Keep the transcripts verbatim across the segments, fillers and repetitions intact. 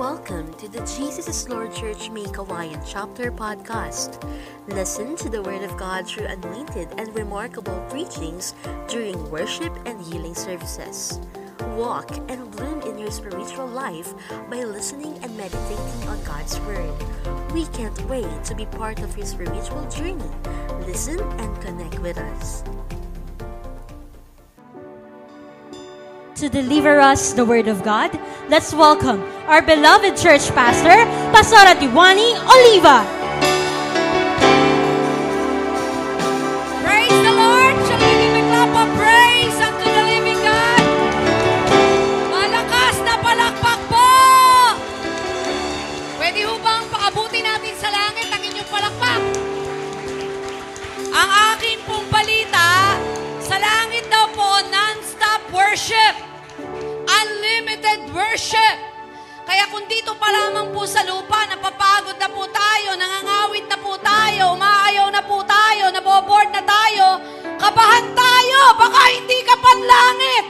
Welcome to the Jesus is Lord Church Makawian Chapter podcast. Listen to the Word of God through anointed and remarkable preachings during worship and healing services. Walk and bloom in your spiritual life by listening and meditating on God's Word. We can't wait to be part of your spiritual journey. Listen and connect with us. To deliver us the Word of God, let's welcome our beloved church pastor, Pastora Diwani Oliva. Praise the Lord! Shall we give a clap of praise unto the living God? Malakas na palakpak po! Pwede ho bang paabuti natin sa langit ang inyong palakpak? Ang akin pong balita, sa langit daw po, non-stop worship. Unlimited worship. Kaya kung dito pa lamang po sa lupa, napapagod na po tayo, nangangawit na po tayo, umaayaw na po tayo, naboboard na tayo, kabahan tayo, baka hindi ka panlangit.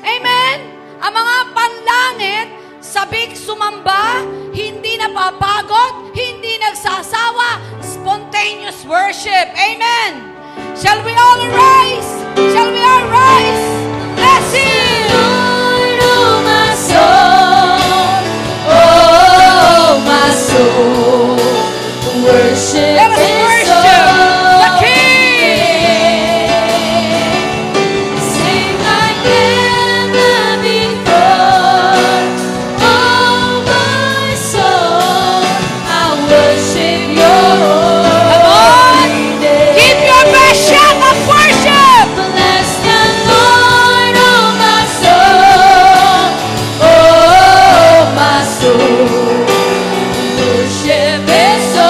Amen? Ang mga panlangit, sabik sumamba, hindi napapagod, hindi nagsasawa, spontaneous worship. Amen? Shall we all arise? Shall we all rise? Let's sing! Let us worship the King. Sing like never before. Oh my soul, I worship your Lord. Give your best shot of worship. Bless the Lord, oh my soul. Oh my soul, worship His soul.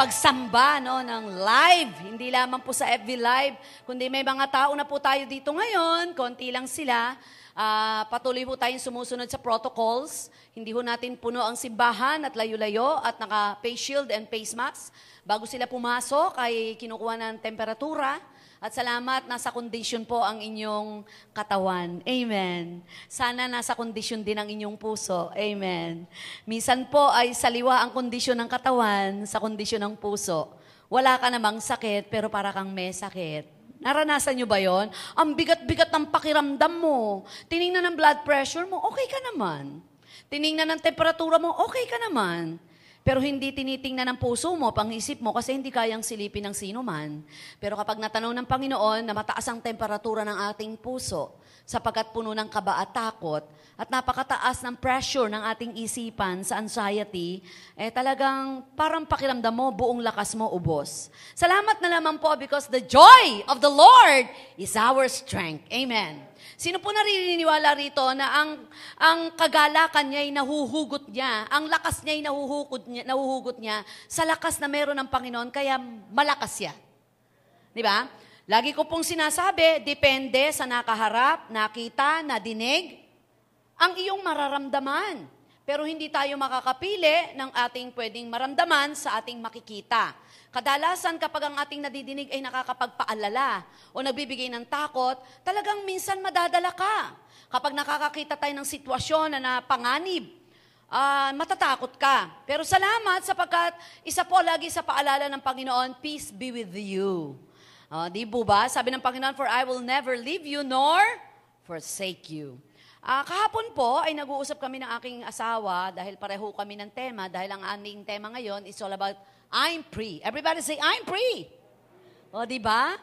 Pagsamba, no, ng live. Hindi lamang po sa F V Live, kundi may mga tao na po tayo dito ngayon, konti lang sila. Uh, patuloy po tayong sumusunod sa protocols. Hindi ho natin puno ang simbahan at layo-layo at naka-face shield and face mask. Bago sila pumasok ay kinukuha ng temperatura. At salamat, nasa kondisyon po ang inyong katawan. Amen. Sana nasa kondisyon din ang inyong puso. Amen. Minsan po ay saliwa ang kondisyon ng katawan sa kondisyon ng puso. Wala ka namang sakit, pero para kang may sakit. Naranasan nyo ba yon? Ang bigat-bigat ng pakiramdam mo. Tiningnan ang blood pressure mo, okay ka naman. Tiningnan ang temperatura mo, okay ka naman. Pero hindi tinitingnan ng puso mo, pangisip mo, kasi hindi kayang silipin ng sino man. Pero kapag natanaw ng Panginoon na mataas ang temperatura ng ating puso, sapagkat puno ng kaba at takot, at napakataas ng pressure ng ating isipan sa anxiety, eh talagang parang pakiramdam mo, buong lakas mo ubos. Salamat na lamang po because the joy of the Lord is our strength. Amen. Sino po naniniwala rito na ang, ang kagalakan niya ay nahuhugot niya, ang lakas niya ay nahuhugot niya, nahuhugot niya sa lakas na meron ng Panginoon, kaya malakas siya. Di ba? Lagi ko pong sinasabi, depende sa nakaharap, nakita, nadinig, ang iyong mararamdaman. Pero hindi tayo makakapili ng ating pwedeng maramdaman sa ating makikita. Kadalasan kapag ang ating nadidinig ay nakakapagpaalala o nagbibigay ng takot, talagang minsan madadala ka. Kapag nakakakita tayo ng sitwasyon na napanganib, uh, matatakot ka. Pero salamat sapagkat isa po lagi sa paalala ng Panginoon, peace be with you. Uh, di po ba? Sabi ng Panginoon, for I will never leave you nor forsake you. Uh, kahapon po ay nag-uusap kami ng aking asawa dahil pareho kami ng tema, dahil ang aming tema ngayon is all about I'm free. Everybody say, I'm free. O, di ba?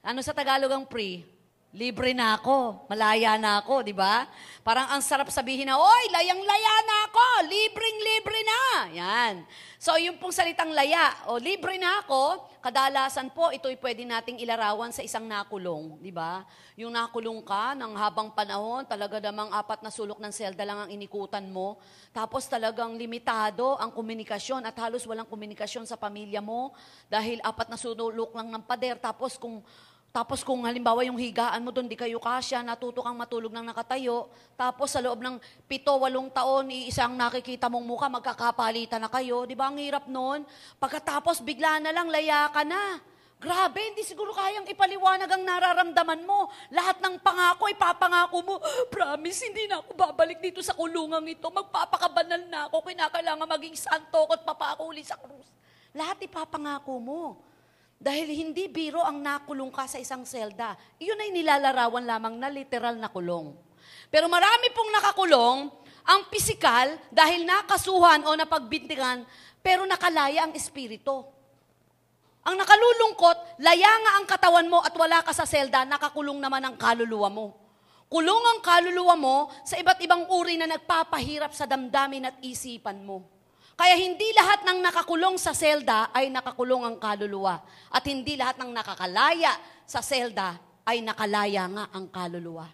Ano sa Tagalog ang free? Libre na ako. Malaya na ako, di ba? Parang ang sarap sabihin na, oy, layang-laya na ako. Libreng-libre na. Yan. So, yung pong salitang laya, o libre na ako, kadalasan po, ito'y pwede nating ilarawan sa isang nakulong, di ba? Yung nakulong ka ng habang panahon, talaga namang apat na sulok ng selda lang ang inikutan mo. Tapos talagang limitado ang komunikasyon at halos walang komunikasyon sa pamilya mo dahil apat na sulok lang ng pader. Tapos kung Tapos kung halimbawa yung higaan mo doon, di kayo kasya, natuto kang matulog ng nakatayo, tapos sa loob ng pito, walong taon, iisang nakikita mong mukha, magkakapalitan na kayo. Di ba ang hirap noon? Pagkatapos, bigla na lang, laya ka na. Grabe, hindi siguro kayang ipaliwanag ang nararamdaman mo. Lahat ng pangako, ipapangako mo, promise, hindi na ako babalik dito sa kulungang ito, magpapakabanal na ako, kinakailangan maging santo ko at papako ulit sa krus. Lahat ipapangako mo. Dahil hindi biro ang nakulong ka sa isang selda. Iyon ay nilalarawan lamang na literal na kulong. Pero marami pong nakakulong ang pisikal dahil nakasuhan o napagbintigan, pero nakalaya ang espiritu. Ang nakalulungkot, laya nga ang katawan mo at wala ka sa selda, nakakulong naman ang kaluluwa mo. Kulong ang kaluluwa mo sa iba't ibang uri na nagpapahirap sa damdamin at isipan mo. Kaya hindi lahat ng nakakulong sa selda ay nakakulong ang kaluluwa. At hindi lahat ng nakakalaya sa selda ay nakalaya nga ang kaluluwa.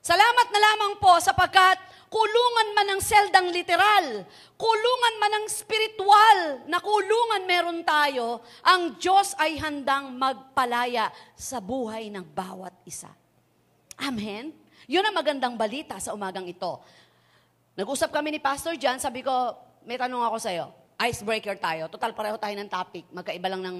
Salamat na lamang po sapagkat kulungan man ang seldang literal, kulungan man ang spiritual na kulungan meron tayo, ang Diyos ay handang magpalaya sa buhay ng bawat isa. Amen? Yun ang magandang balita sa umagang ito. Nag-usap kami ni Pastor Jan, sabi ko, may tanong ako sa'yo. Icebreaker tayo. Total, pareho tayo ng topic. Magkaiba lang ng,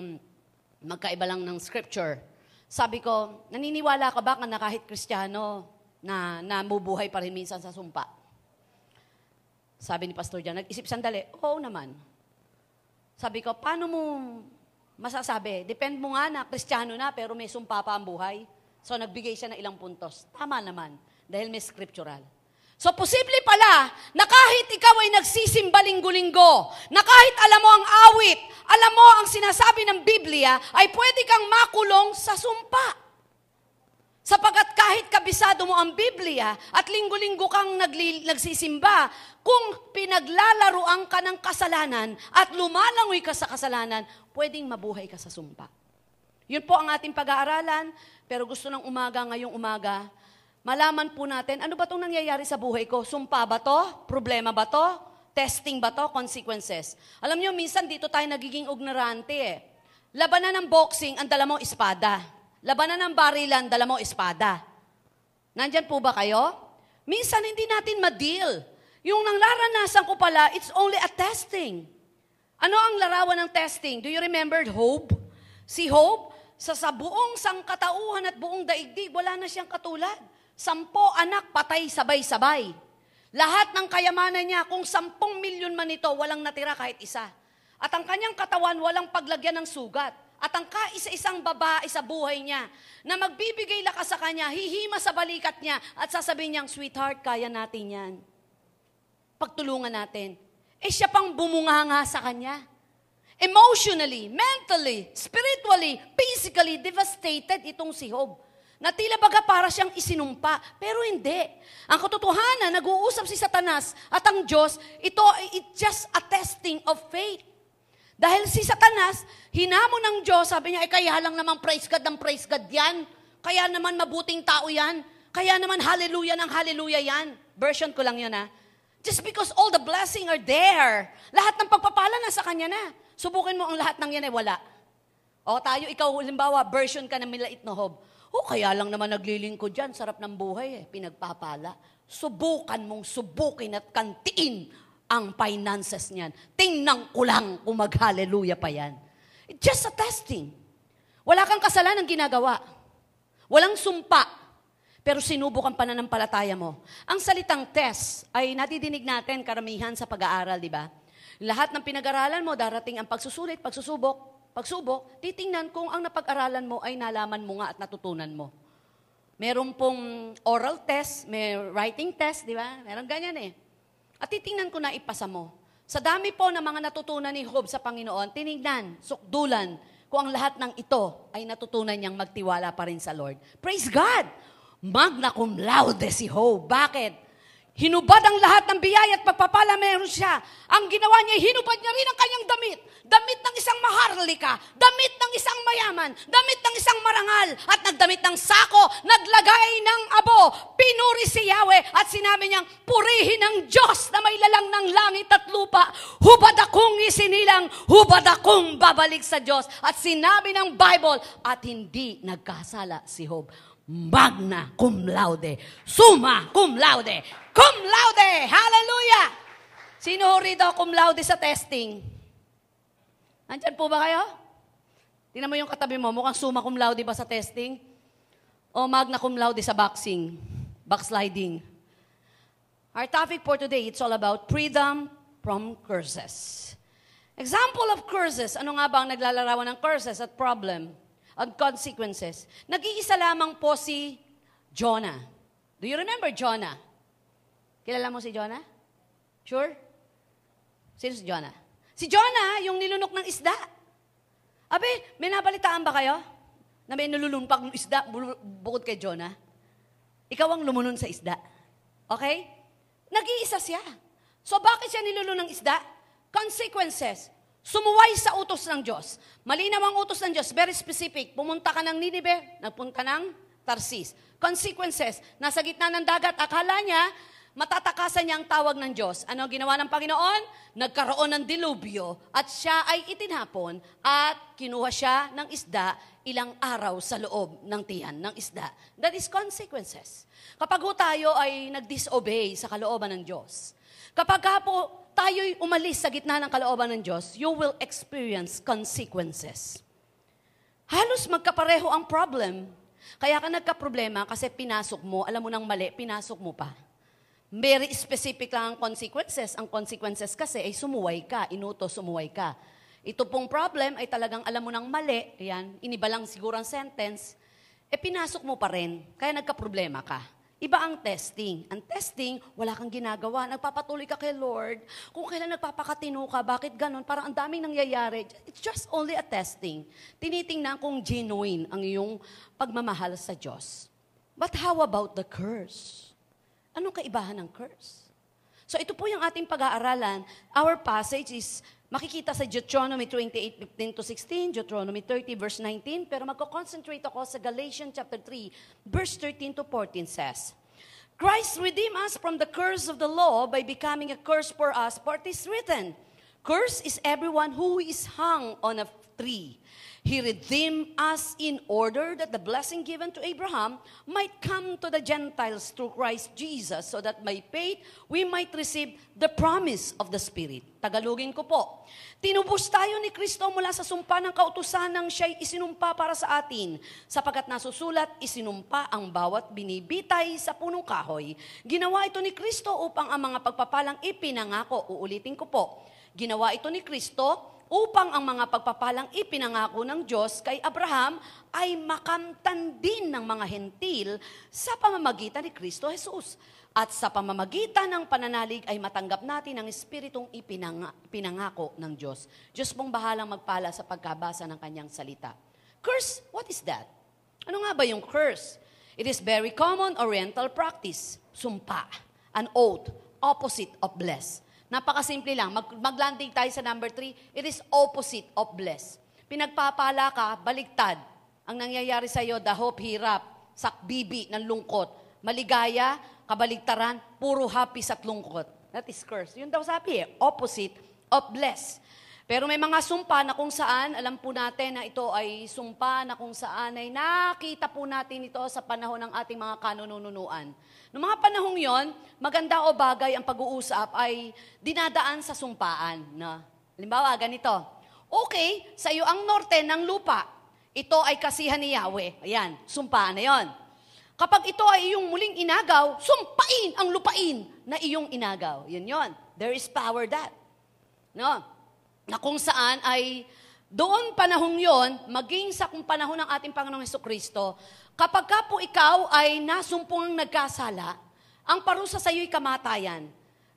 magkaiba lang ng scripture. Sabi ko, naniniwala ka ba na kahit Kristiyano na namubuhay pa rin minsan sa sumpa? Sabi ni Pastor John, nag-isip sandali, oo naman. Sabi ko, paano mo masasabi? Depend mo nga na Kristiyano na pero may sumpa pa ang buhay. So nagbigay siya ng ilang puntos. Tama naman, dahil may scriptural. So, posible pala na kahit ikaw ay nagsisimba linggo-linggo, na kahit alam mo ang awit, alam mo ang sinasabi ng Biblia, ay pwede kang makulong sa sumpa. Sapagkat kahit kabisado mo ang Biblia at linggo-linggo kang nagli- nagsisimba, kung pinaglalaroan ka ng kasalanan at lumalangoy ka sa kasalanan, pwedeng mabuhay ka sa sumpa. Yun po ang ating pag-aaralan, pero gusto ng umaga ngayong umaga, malaman po natin, ano ba itong nangyayari sa buhay ko? Sumpa ba to? Problema ba to? Testing ba to? Consequences. Alam nyo, minsan dito tayo nagiging ignorante eh. Labanan ng boxing, ang dala mo espada. Labanan ng barilan, dala mo espada. Nandyan po ba kayo? Minsan hindi natin ma-deal. Yung nangaranasan ko pala, it's only a testing. Ano ang larawan ng testing? Do you remember Hope? Si Hope, sa, sa buong sangkatauhan at buong daigdig, wala na siyang katulad. Sampo anak, patay sabay-sabay. Lahat ng kayamanan niya, kung sampung milyon man ito, walang natira kahit isa. At ang kanyang katawan, walang paglagyan ng sugat. At ang kaisa-isang babae sa buhay niya, na magbibigay lakas sa kanya, hihima sa balikat niya, at sasabihin niyang, sweetheart, kaya natin yan. Pagtulungan natin. eh siya pang bumunganga sa kanya. Emotionally, mentally, spiritually, physically devastated itong si Job. Na tila baga para siyang isinumpa, pero hindi. Ang katotohanan, nag-uusap si Satanas at ang Diyos, ito ay just a testing of faith. Dahil si Satanas, hinamon ng Diyos, sabi niya, eh kaya lang naman praise God ng praise God yan. Kaya naman mabuting tao yan. Kaya naman hallelujah ng hallelujah yan. Version ko lang yun ah. Just because all the blessings are there. Lahat ng pagpapala na sa kanya na. Subukin mo ang lahat ng yan eh, wala. O tayo, ikaw, halimbawa, version ka ng Milait na Hob. O kaya lang naman naglilingkod dyan, sarap ng buhay eh, pinagpapala. Subukan mong subukin at kantiin ang finances niyan. Tingnan ko lang kung mag-hallelujah pa yan. It's just a testing. Wala kang kasalanan ginagawa. Walang sumpa. Pero sinubukan pa na ng palataya mo. Ang salitang test ay nadidinig natin karamihan sa pag-aaral, di ba? Lahat ng pinag-aralan mo, darating ang pagsusulit, pagsusubok, pagsubok, titingnan kung ang napag-aralan mo ay nalaman mo nga at natutunan mo. Meron pong oral test, may writing test, di ba? Meron ganyan eh. At titingnan ko na ipasa mo. Sa dami po ng mga natutunan ni Job sa Panginoon, tinignan, sukdulan, kung ang lahat ng ito ay natutunan niyang magtiwala pa rin sa Lord. Praise God! Magna cum laude si Job. Bakit? Hinubad ang lahat ng biyaya at pagpapala meron siya. Ang ginawa niya, hinubad niya rin ang kanyang damit. Damit ng isang maharlika, damit ng isang mayaman, damit ng isang marangal, at nagdamit ng sako, naglagay ng abo. Pinuri si Yahweh at sinabi niyang, purihin ang Diyos na may lalang ng langit at lupa. Hubad akong isinilang, hubad akong babalik sa Diyos. At sinabi ng Bible, at hindi nagkasala si Job. Magna cum laude, summa cum laude, cum laude, hallelujah! Sino ho rito cum laude sa testing? Nandyan po ba kayo? Tingnan mo yung katabi mo, mukhang summa cum laude ba sa testing? O magna cum laude sa boxing, backsliding? Our topic for today, it's all about freedom from curses. Example of curses, ano nga ba ang naglalarawan ng curses at problem? At consequences. Nag-iisa lamang po si Jonah. Do you remember Jonah? Kilala mo si Jonah? Sure? Sino si Jonah? Si Jonah, yung nilunok ng isda. Abe, may nabalitaan ba kayo? Na may nilulunok ng isda bukod kay Jonah? Ikaw ang lumunun sa isda. Okay? Nag-iisa siya. So bakit siya nilulunok ng isda? Consequences. Sumuway sa utos ng Diyos. Malinaw ang utos ng Diyos. Very specific. Pumunta ka ng Ninive, nagpunta ng Tarsis. Consequences. Nasa gitna ng dagat, akala niya, matatakasan niya ang tawag ng Diyos. Ano ginawa ng Panginoon? Nagkaroon ng dilubyo at siya ay itinhapon at kinuha siya ng isda ilang araw sa loob ng tiyan ng isda. That is consequences. Kapag tayo ay nag-disobey sa kalooban ng Diyos, kapag po tayo'y umalis sa gitna ng kalooban ng Diyos, you will experience consequences. Halos magkapareho ang problem. Kaya ka nagkaproblema kasi pinasok mo, alam mo nang mali, pinasok mo pa. Very specific lang ang consequences. Ang consequences kasi ay sumuway ka, inuto, sumuway ka. Ito pong problem ay talagang alam mo nang mali, yan, iniba lang siguro ang sentence, eh pinasok mo pa rin, kaya nagkaproblema ka. Iba ang testing. Ang testing, wala kang ginagawa. Nagpapatuloy ka kay Lord. Kung kailan nagpapakatino ka, bakit ganun? Parang ang daming nangyayari. It's just only a testing. Tinitingnan kung genuine ang iyong pagmamahal sa Diyos. But how about the curse? Anong kaibahan ng curse? So ito po yung ating pag-aaralan. Our passage is makikita sa Deuteronomy twenty-eight, fifteen to sixteen, Deuteronomy thirty, verse nineteen, pero magko-concentrate ako sa Galatians chapter three, verse thirteen to fourteen says, Christ redeemed us from the curse of the law by becoming a curse for us, for it is written, Cursed is everyone who is hung on a tree. He redeemed us in order that the blessing given to Abraham might come to the Gentiles through Christ Jesus, so that by faith we might receive the promise of the Spirit. Tagalogin ko po. Tinubos tayo ni Kristo mula sa sumpa ng kautusan nang siya'y isinumpa para sa atin. Sapagkat nasusulat, isinumpa ang bawat binibitay sa punong kahoy. Ginawa ito ni Kristo upang ang mga pagpapalang ipinangako. Uulitin ko po. Ginawa ito ni Kristo upang ang mga pagpapalang ipinangako ng Diyos kay Abraham ay makamtan din ng mga Hentil sa pamamagitan ni Kristo Jesus. At sa pamamagitan ng pananalig ay matanggap natin ang Espiritong ipinang- pinangako ng Diyos. Diyos mong bahalang magpala sa pagkabasa ng kanyang salita. Curse, what is that? Ano nga ba yung curse? It is very common Oriental practice. Sumpa, an oath, opposite of bless. Napakasimple lang. Mag, maglanding tayo sa number three. It is opposite of bless. Pinagpapala ka, baliktad. Ang nangyayari sa'yo, dahop, hirap, sakbibi ng lungkot. Maligaya, kabaligtaran, puro happy sa lungkot. That is curse. Yun daw sabi eh, opposite of bless. Pero may mga sumpa na kung saan, alam po natin na ito ay sumpa na kung saan ay nakita po natin ito sa panahon ng ating mga kanununuan. Noong mga panahong yon, maganda o bagay ang pag-uusap ay dinadaan sa sumpaan. Na, halimbawa, ganito, okay, sa iyo ang norte ng lupa, ito ay kasihan ni Yahweh. Ayan, sumpaan na yon. Kapag ito ay iyong muling inagaw, sumpain ang lupain na iyong inagaw. Yun yon. There is power that. No? Na kung saan ay doon panahong yon, maging sa kung panahon ng ating Panginoong Hesukristo, kapag ka po ikaw ay nasumpungang nagkasala, ang parusa sa iyo'y kamatayan,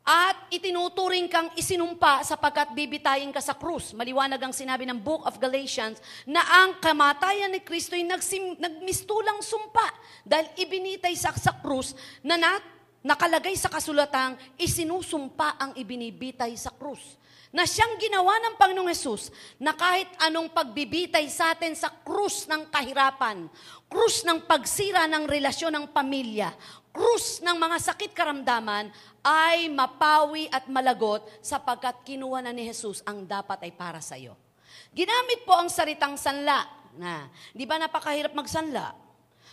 at itinuturing kang isinumpa sapagkat bibitayin ka sa krus. Maliwanag ang sinabi ng Book of Galatians na ang kamatayan ni Kristo ay nagsim- nagmistulang sumpa dahil ibinitay sa, sa krus na, na nakalagay sa kasulatang isinusumpa ang ibinibitay sa krus. Na siyang ginawa ng Panginoong Hesus na kahit anong pagbibitay sa atin sa krus ng kahirapan, krus ng pagsira ng relasyon ng pamilya, krus ng mga sakit karamdaman, ay mapawi at malagot sapagkat kinuha na ni Hesus ang dapat ay para sa iyo. Ginamit po ang salitang sanla. Na, di ba napakahirap magsanla?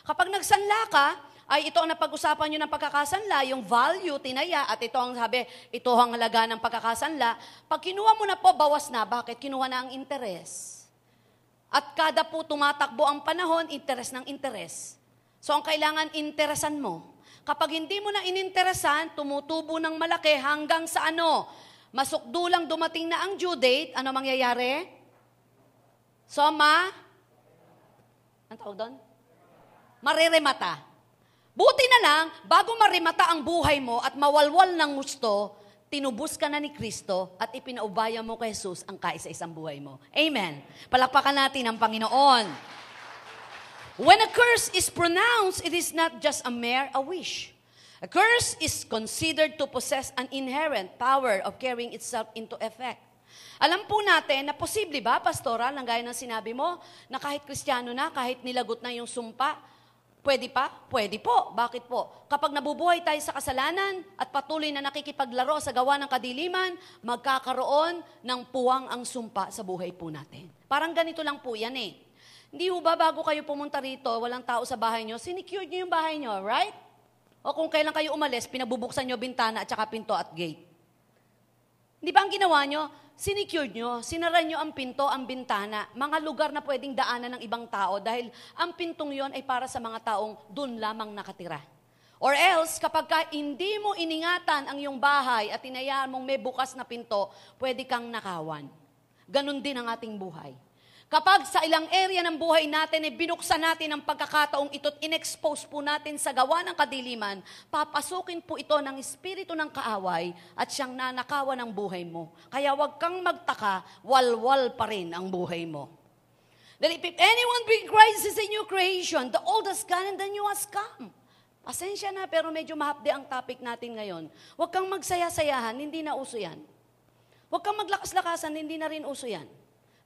Kapag nagsanla ka, ay ito ang napag-usapan nyo ng pagkakasanla, yung value, tinaya, at ito ang sabi, ito ang halaga ng pagkakasanla. Pag kinuha mo na po, bawas na. Bakit? Kinuha na ang interes. At kada po tumatakbo ang panahon, interes ng interes. So ang kailangan, interesan mo. Kapag hindi mo na ininteresan, tumutubo ng malaki hanggang sa ano, masukdulang dumating na ang due date, ano mangyayari? Soma? Anong tawag doon? Mariremata. Buti na lang, bago marimata ang buhay mo at mawalwal ng gusto, tinubos ka na ni Kristo at ipinaubaya mo kay Jesus ang kaisa-isang buhay mo. Amen. Palakpakan natin ang Panginoon. When a curse is pronounced, it is not just a mere a wish. A curse is considered to possess an inherent power of carrying itself into effect. Alam po natin na posible ba, Pastora, lang gaya ng sinabi mo, na kahit Kristiyano na, kahit nilagot na yung sumpa, pwede pa? Pwede po. Bakit po? Kapag nabubuhay tayo sa kasalanan at patuloy na nakikipaglaro sa gawa ng kadiliman, magkakaroon ng puwang ang sumpa sa buhay po natin. Parang ganito lang po yan eh. Hindi ho ba bago kayo pumunta rito, walang tao sa bahay nyo, sinecure nyo yung bahay nyo, right? O kung kailan kayo umalis, pinabubuksan nyo bintana at saka pinto at gate. Hindi ba ang ginawa nyo? Sinecure nyo, sinaran nyo ang pinto, ang bintana, mga lugar na pwedeng daanan ng ibang tao dahil ang pintong yon ay para sa mga taong dun lamang nakatira. Or else, kapag ka hindi mo iningatan ang iyong bahay at tinayaan mong may bukas na pinto, pwede kang nakawan. Ganun din ang ating buhay. Kapag sa ilang area ng buhay natin ay binuksan natin ang pagkakataong ito't inexpose po natin sa gawa ng kadiliman, papasukin po ito ng espiritu ng kaaway at siyang nanakawan ng buhay mo. Kaya huwag kang magtaka, walwal pa rin ang buhay mo. Dahil if anyone bring Christ is a new creation, the old has gone and the new has come. Pasensya na pero medyo mahapde ang topic natin ngayon. Huwag kang magsaya-sayahan, hindi na uso yan. Huwag kang maglakas-lakasan, hindi na rin uso yan.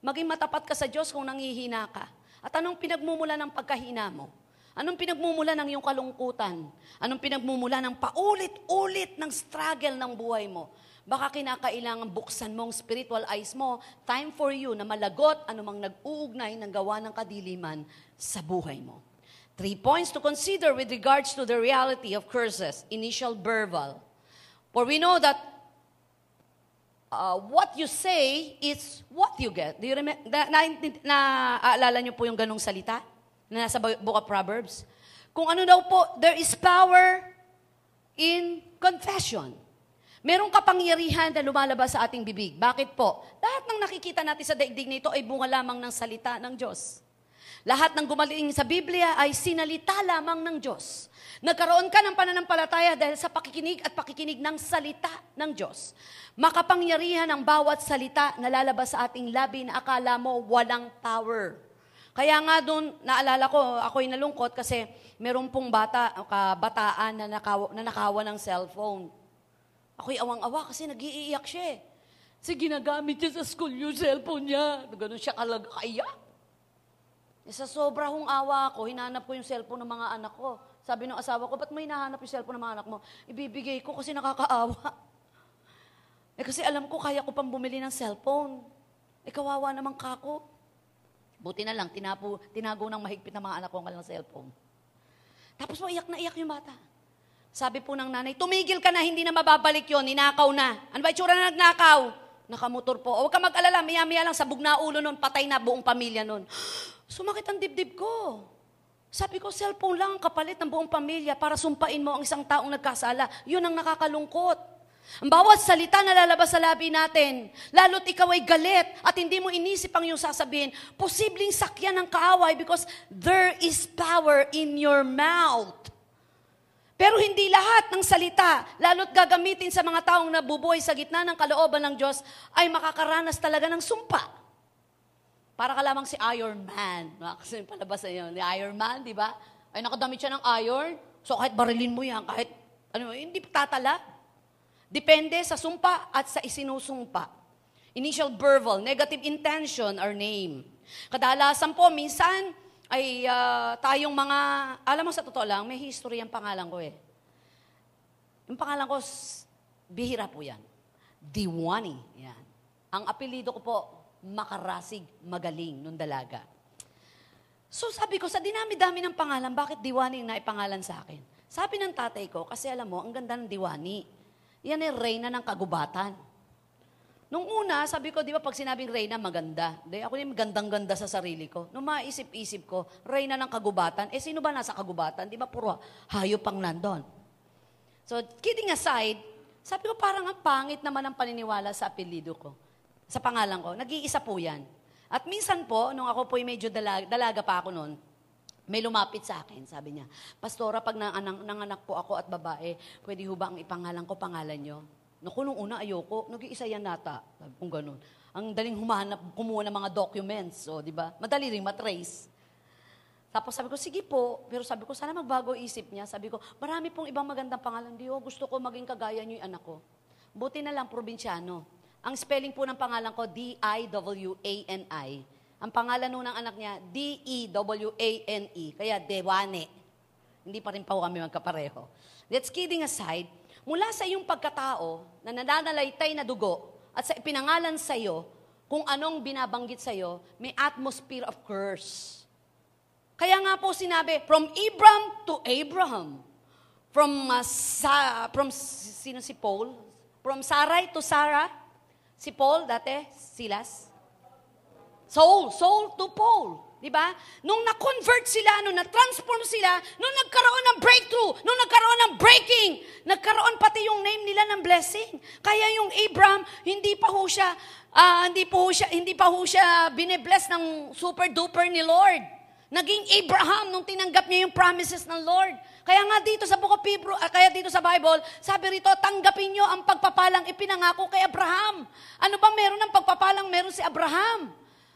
Maging matapat ka sa Diyos kung nanghihina ka. At anong pinagmumula ng pagkahina mo? Anong pinagmumula ng iyong kalungkutan? Anong pinagmumula ng paulit-ulit ng struggle ng buhay mo? Baka kinakailangan buksan mong spiritual eyes mo. Time for you na malagot anumang nag-uugnay ng gawa ng kadiliman sa buhay mo. Three points to consider with regards to the reality of curses. Initial verbal. For we know that Uh, what you say is what you get. Do you remember? Naaalala niyo po yung ganung salita na nasa Book of Proverbs? Kung ano daw po, there is power in confession. Merong kapangyarihan na lumalabas sa ating bibig. Bakit po? Lahat ng nakikita natin sa daigdig nito ay bunga lamang ng salita ng Diyos. Lahat ng gumaling sa Biblia ay sinalita lamang ng Diyos. Nagkaroon ka ng pananampalataya dahil sa pakikinig at pakikinig ng salita ng Diyos. Makapangyarihan ang bawat salita na lalabas sa ating labi na akala mo walang power. Kaya nga doon, naalala ko, ako'y nalungkot kasi meron pong bata, kabataan na nakawa, na nakawa ng cellphone. Ako'y awang-awa kasi nag-iiyak siya eh. Kasi ginagamit niya sa school yung cellphone niya. Ganun siya kalaga kaiyak. E sa sobra hong awa ko, hinanap ko yung cellphone ng mga anak ko. Sabi ng asawa ko, ba't mo hinahanap yung cellphone ng mga anak mo? Ibibigay ko kasi nakakaawa. Eh kasi alam ko, kaya ko pang bumili ng cellphone. Eh kawawa naman ka ko. Buti na lang, tinapo, tinago ng mahigpit ng mga anak ko ang kanilang cellphone. Tapos mo, iyak na iyak yung bata. Sabi po ng nanay, tumigil ka na, hindi na mababalik yon, ninakaw na. Ano ba itsura na nagnakaw? Nakamotor po. O, huwag ka mag-alala, maya-maya lang, sabog na ulo nun, patay na buong pamilya nun. Sumakit ang dibdib ko. Sabi ko, cellphone lang ang kapalit ng buong pamilya para sumpain mo ang isang taong nagkasala. Yun ang nakakalungkot. Ang bawat salita na lalabas sa labi natin, lalo't ikaw ay galit at hindi mo inisip ang iyong sasabihin, posibleng sakyan ng kaaway because there is power in your mouth. Pero hindi lahat ng salita, lalo't gagamitin sa mga taong nabubuhay sa gitna ng kalooban ng Diyos, ay makakaranas talaga ng sumpa. Para ka lamang si Iron Man. Kasi yung palabas na yun, Iron Man, di ba? Ay, nakadamit siya ng iron. So kahit barilin mo yan, kahit ano, hindi tatala. Depende sa sumpa at sa isinusumpa. Initial verbal, negative intention or name. Kadalasan po, minsan, ay uh, tayong mga, alam mo sa totoo lang, may history ang pangalan ko eh. Yung pangalan ko, bihira po yan. Diwani. Yan. Ang apelido ko po, makarasig, magaling, nung dalaga. So sabi ko, sa dinami-dami ng pangalan, bakit Diwani na ipangalan sa akin? Sabi ng tatay ko, kasi alam mo, ang ganda ng Diwani. Yan ay reyna ng kagubatan. Nung una, sabi ko, di ba, pag sinabing reyna, maganda. Di, ako yung magandang-ganda sa sarili ko. Nung maisip-isip ko, reyna ng kagubatan, eh sino ba nasa kagubatan? Di ba, puro hayop pang nandun. So, kidding aside, sabi ko, parang ang pangit naman ang paniniwala sa apelido ko. Sa pangalan ko, nag-iisa po yan. At minsan po, nung ako po medyo dalaga, dalaga pa ako noon, may lumapit sa akin, sabi niya, Pastora, pag nanganak, nanganak po ako at babae, pwede ho ba ang ipangalan ko, pangalan niyo? Naku, nung una, ayoko. Nag-iisa yan nata. Sabi kong ganun. Ang daling humahanap, kumuha ng mga documents. O, di ba? Madali rin, matrace. Tapos sabi ko, sige po. Pero sabi ko, sana magbago isip niya. Sabi ko, marami pong ibang magandang pangalan. Di, oh, gusto ko maging kagaya niyo yung anak ko. Buti na lang, probinsyano. Ang spelling po ng pangalan ko, D I W A N I. Ang pangalan nun ng anak niya, D E W A N E, kaya Dewane. Hindi pa rin pa kami magkapareho. That's kidding aside, mula sa iyong pagkatao na nananalaytay na dugo at sa ipinangalan sa iyo, kung anong binabanggit sa iyo, may atmosphere of curse. Kaya nga po sinabi, from Abram to Abraham, from, uh, sa, from sino si Paul? From Sarai to Sarah, si Paul dati, Silas. Soul, soul to Paul. Diba? Nung na-convert sila, nung na-transform sila, nung nagkaroon ng breakthrough, nung nagkaroon ng breaking, nagkaroon pati yung name nila ng blessing. Kaya yung Abraham, hindi pa ho siya, uh, hindi po siya, hindi pa ho siya binibless ng super duper ni Lord. Naging Abraham nung tinanggap niya yung promises ng Lord. Kaya nga dito sa Book of Hebrews, uh, kaya dito sa Bible, sabi rito, tanggapin niyo ang pagpapalang ipinangako kay Abraham. Ano ba meron ng pagpapalang meron si Abraham?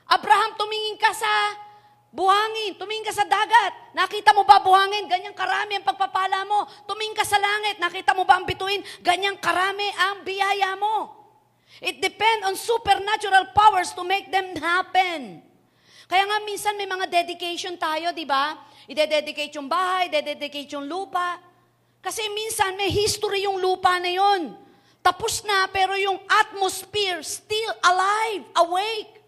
Abraham, tumingin ka sa buhangin, tumingin ka sa dagat, nakita mo ba buhangin? Ganyang karami ang pagpapala mo. Tumingin ka sa langit, nakita mo ba ang bituin? Ganyang karami ang biyaya mo. It depends on supernatural powers to make them happen. Kaya nga minsan may mga dedication tayo, di ba? Ide-dedicate yung bahay, ide-dedicate yung lupa. Kasi minsan may history yung lupa na yun. Tapos na, pero yung atmosphere still alive, awake.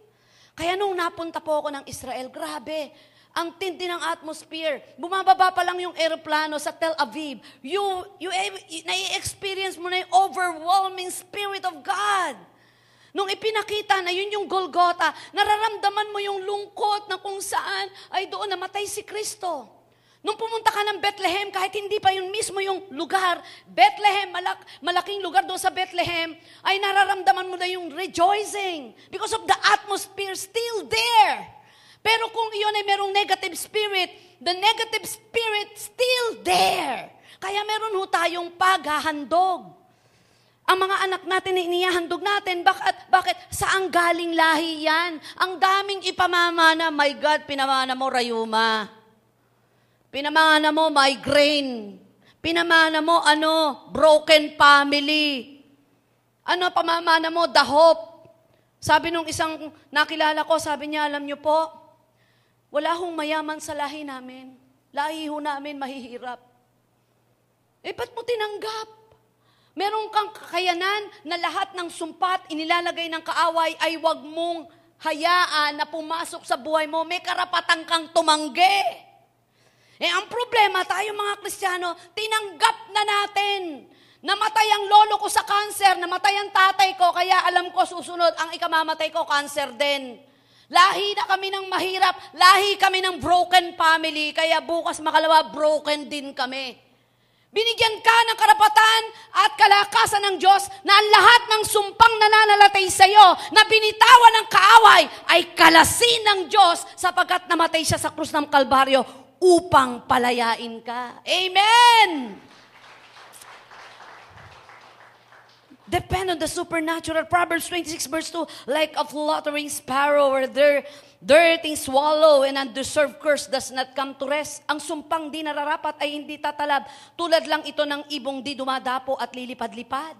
Kaya nung napunta po ako ng Israel, grabe, ang tindi ng atmosphere. Bumababa pa lang yung eroplano sa Tel Aviv. You, you, nai-experience mo na yung overwhelming Spirit of God. Nung ipinakita na yun yung Golgotha, nararamdaman mo yung lungkot na kung saan ay doon namatay si Kristo. Nung pumunta ka ng Bethlehem, kahit hindi pa yun mismo yung lugar, Bethlehem, malak, malaking lugar doon sa Bethlehem, ay nararamdaman mo na yung rejoicing because of the atmosphere still there. Pero kung iyon ay merong negative spirit, the negative spirit still there. Kaya meron ho tayong paghahandog. Ang mga anak natin na inihahandog natin, bakit? Bakit? Saan galing lahi yan? Ang daming ipamamana, my God, pinamana mo rayuma. Pinamana mo migraine. Pinamana mo ano, broken family. Ano, pamamana mo, the hope. Sabi nung isang nakilala ko, sabi niya, alam niyo po, wala hong mayaman sa lahi namin. Lahi ho namin mahihirap. Eh, ba't mo tinanggap? Meron kang kakayanan na lahat ng sumpat, inilalagay ng kaaway, ay huwag mong hayaan na pumasok sa buhay mo. May karapatan kang tumanggi. Eh, ang problema, tayo mga Kristiyano, tinanggap na natin. Namatay ang lolo ko sa cancer, namatay ang tatay ko, kaya alam ko susunod, ang ikamamatay ko, cancer din. Lahi na kami ng mahirap, lahi kami ng broken family, kaya bukas makalawa, broken din kami. Binigyan ka ng karapatan at kalakasan ng Diyos na ang lahat ng sumpang nananalatay sa iyo na binitawan ng kaaway ay kalasin ng Diyos sapagkat namatay siya sa krus ng Kalbaryo upang palayain ka. Amen! Depend on the supernatural. Proverbs twenty-six verse two, like a fluttering sparrow or their dirting swallow and undeserved curse does not come to rest. Ang sumpang di nararapat ay hindi tatalab. Tulad lang ito ng ibong di dumadapo at lilipad-lipad.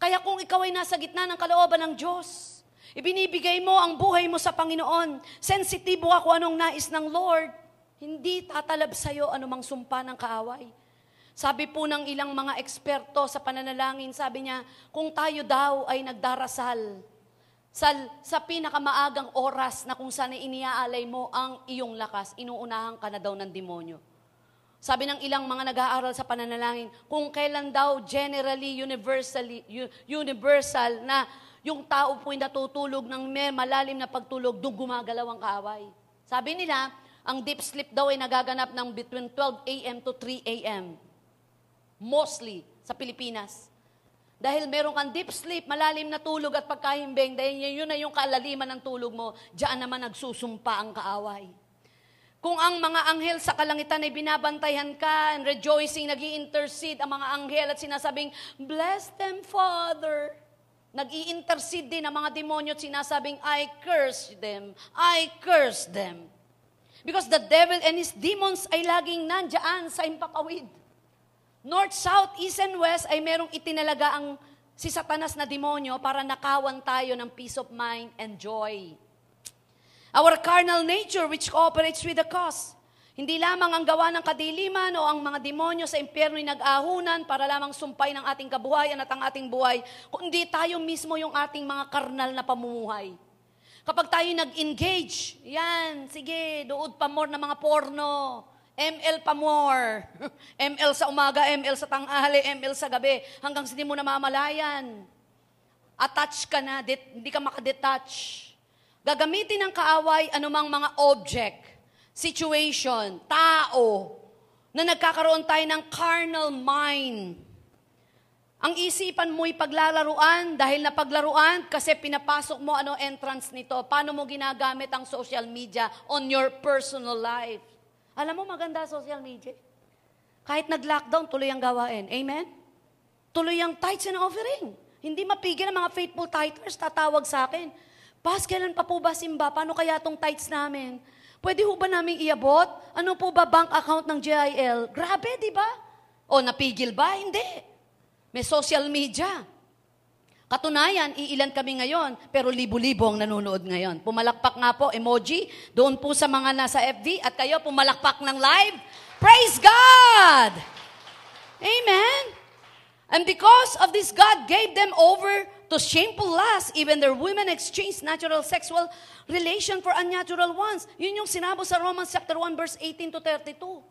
Kaya kung ikaw ay nasa gitna ng kalooban ng Diyos, ibinibigay mo ang buhay mo sa Panginoon, sensitibo ka kung anong nais ng Lord, hindi tatalab sa'yo anumang sumpa ng kaaway. Sabi po ng ilang mga eksperto sa pananalangin, sabi niya, kung tayo daw ay nagdarasal, Sa, sa pinakamaagang oras na kung saan iniaalay mo ang iyong lakas, inuunahan ka na daw ng demonyo. Sabi ng ilang mga nag-aaral sa pananalangin, kung kailan daw generally, universally, universal na yung tao po'y natutulog ng may malalim na pagtulog, doon gumagalaw ang kaaway. Sabi nila, ang deep sleep daw ay nagaganap ng between twelve a.m. to three a.m. Mostly sa Pilipinas. Dahil meron kang deep sleep, malalim na tulog at pagkahimbing, dahil yun na yung kalaliman ng tulog mo, diyan naman nagsusumpa ang kaaway. Kung ang mga anghel sa kalangitan ay binabantayan ka, and rejoicing, nag-i-intercede ang mga anghel at sinasabing, bless them, Father. Nag-i-intercede din ang mga demonyo at sinasabing, I curse them, I curse them. Because the devil and his demons ay laging nandiyan sa impakawid. North, South, East, and West ay merong itinalaga ang si Satanas na demonyo para nakawan tayo ng peace of mind and joy. Our carnal nature which cooperates with the cause. Hindi lamang ang gawa ng kadiliman o ang mga demonyo sa impyerno ay nag-ahunan para lamang sumpay ng ating kabuhayan at ang ating buhay, kundi tayo mismo yung ating mga carnal na pamumuhay. Kapag tayo nag-engage, yan, sige, dood pa more ng mga porno. M L pa more. M L sa umaga, M L sa tanghali, M L sa gabi. Hanggang hindi mo namamalayan. Attach ka na, det- hindi ka makadetach. Gagamitin ng kaaway anumang mga object, situation, tao, na nagkakaroon tayo ng carnal mind. Ang isipan mo'y paglalaruan dahil napaglaruan kasi pinapasok mo ano entrance nito. Paano mo ginagamit ang social media on your personal life? Alam mo, maganda social media. Kahit nag-lockdown, tuloy ang gawain. Amen? Tuloy ang tithes and offering. Hindi mapigil ang mga faithful tithers, tatawag sa akin. Paz, kailan pa po ba simba? Paano kaya itong tithes namin? Pwede ho ba namin iabot? Ano po ba bank account ng G I L? Grabe, di ba? O, napigil ba? Hindi. May social media. Katunayan, iilan kami ngayon, pero libo-libo ang nanonood ngayon. Pumalakpak nga po, emoji, doon po sa mga nasa F V, at kayo pumalakpak ng live. Praise God! Amen? And because of this, God gave them over to shameful lust. Even their women exchanged natural sexual relation for unnatural ones. Yun yung sinabo sa Romans chapter one, verse eighteen to thirty-two.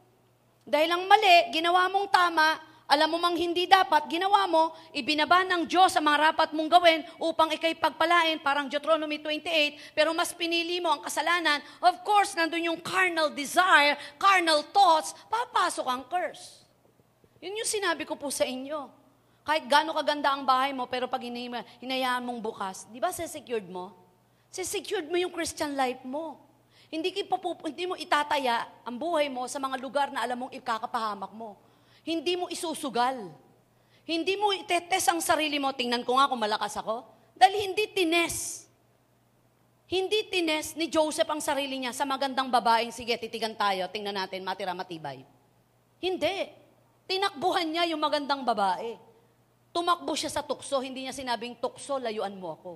Dahil ang mali, ginawa mong tama, alam mo mang hindi dapat, ginawa mo, ibinaba ng Diyos ang mga rapat mong gawin upang ikay pagpalain, parang Deuteronomy twenty-eight, pero mas pinili mo ang kasalanan. Of course, nandun yung carnal desire, carnal thoughts, papasok ang curse. Yun yung sinabi ko po sa inyo. Kahit gano'ng kaganda ang bahay mo, pero pag hinayaan mong bukas, di ba secured mo? Secured mo yung Christian life mo. Hindi, kipapup- hindi mo itataya ang buhay mo sa mga lugar na alam mong ikakapahamak mo. Hindi mo isusugal. Hindi mo itetest ang sarili mo. Tingnan ko nga kung malakas ako. Dahil hindi tines. Hindi tines ni Joseph ang sarili niya sa magandang babaeng, sige, titigan tayo, tingnan natin, matira matibay. Hindi. Tinakbuhan niya yung magandang babae. Tumakbo siya sa tukso, hindi niya sinabing, tukso, layuan mo ako.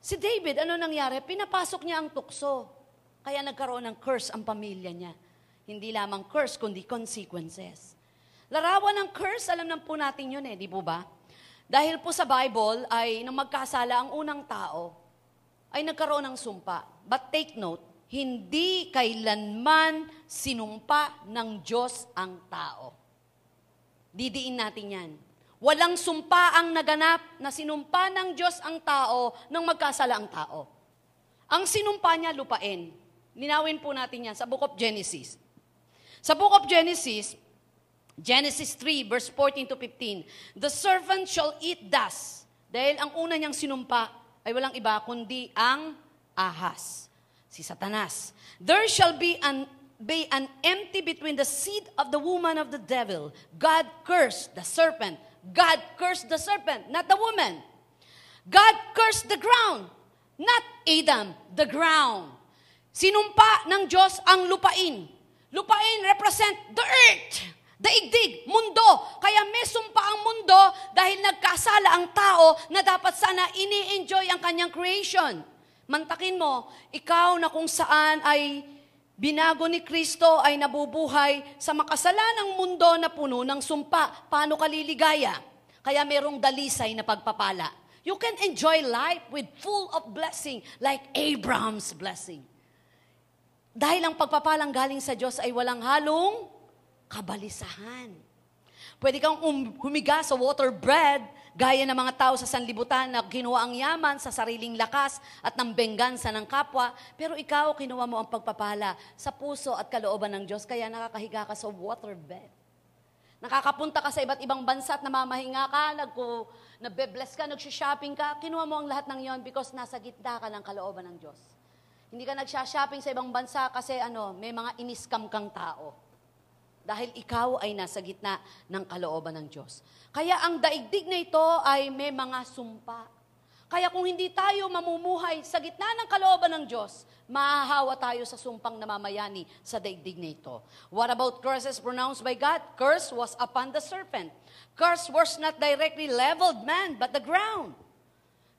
Si David, ano nangyari? Pinapasok niya ang tukso. Kaya nagkaroon ng curse ang pamilya niya. Hindi lamang curse, kundi consequences. Larawan ng curse, alam naman po natin yun eh, di po ba? Dahil po sa Bible, ay nung magkasala ang unang tao, ay nagkaroon ng sumpa. But take note, hindi kailanman sinumpa ng Diyos ang tao. Didiin natin yan. Walang sumpa ang naganap na sinumpa ng Diyos ang tao nang magkasala ang tao. Ang sinumpa niya, lupain. Ninawin po natin yan sa Book of Genesis. Sa Book of Genesis, Genesis three, verse fourteen to fifteen, the serpent shall eat dust. Dahil ang una niyang sinumpa ay walang iba, kundi ang ahas, si Satanas. There shall be an, be an enmity between the seed of the woman of the devil. God cursed the serpent. God cursed the serpent, not the woman. God cursed the ground, not Adam, the ground. Sinumpa ng Diyos ang lupain. Lupain represent the earth, daigdig, mundo. Kaya may sumpa ang mundo dahil nagkasala ang tao na dapat sana ini-enjoy ang kanyang creation. Mantakin mo, ikaw na kung saan ay binago ni Kristo ay nabubuhay sa makasalanang mundo na puno ng sumpa. Paano ka liligaya? Kaya merong dalisay na pagpapala. You can enjoy life with full of blessing like Abraham's blessing. Dahil ang pagpapalang galing sa Diyos ay walang halong kabalisahan. Pwede kang um, humiga sa water bread, gaya ng mga tao sa sanlibutan na ginawa ang yaman sa sariling lakas at ng benggansa ng kapwa, pero ikaw, kinuha mo ang pagpapala sa puso at kalooban ng Diyos, kaya nakakahiga ka sa water bed. Nakakapunta ka sa iba't ibang bansa at namamahinga ka, nagko, nabe-bless ka, nagsho-shopping ka, kinuha mo ang lahat ng yon because nasa gitna ka ng kalooban ng Diyos. Hindi ka nagsha-shopping sa ibang bansa kasi ano, may mga iniskam kang tao. Dahil ikaw ay nasa gitna ng kalooban ng Diyos. Kaya ang daigdig na ito ay may mga sumpa. Kaya kung hindi tayo mamumuhay sa gitna ng kalooban ng Diyos, mahahawa tayo sa sumpang namamayani sa daigdig na ito. What about curses pronounced by God? Curse was upon the serpent. Curse was not directly leveled man, but the ground.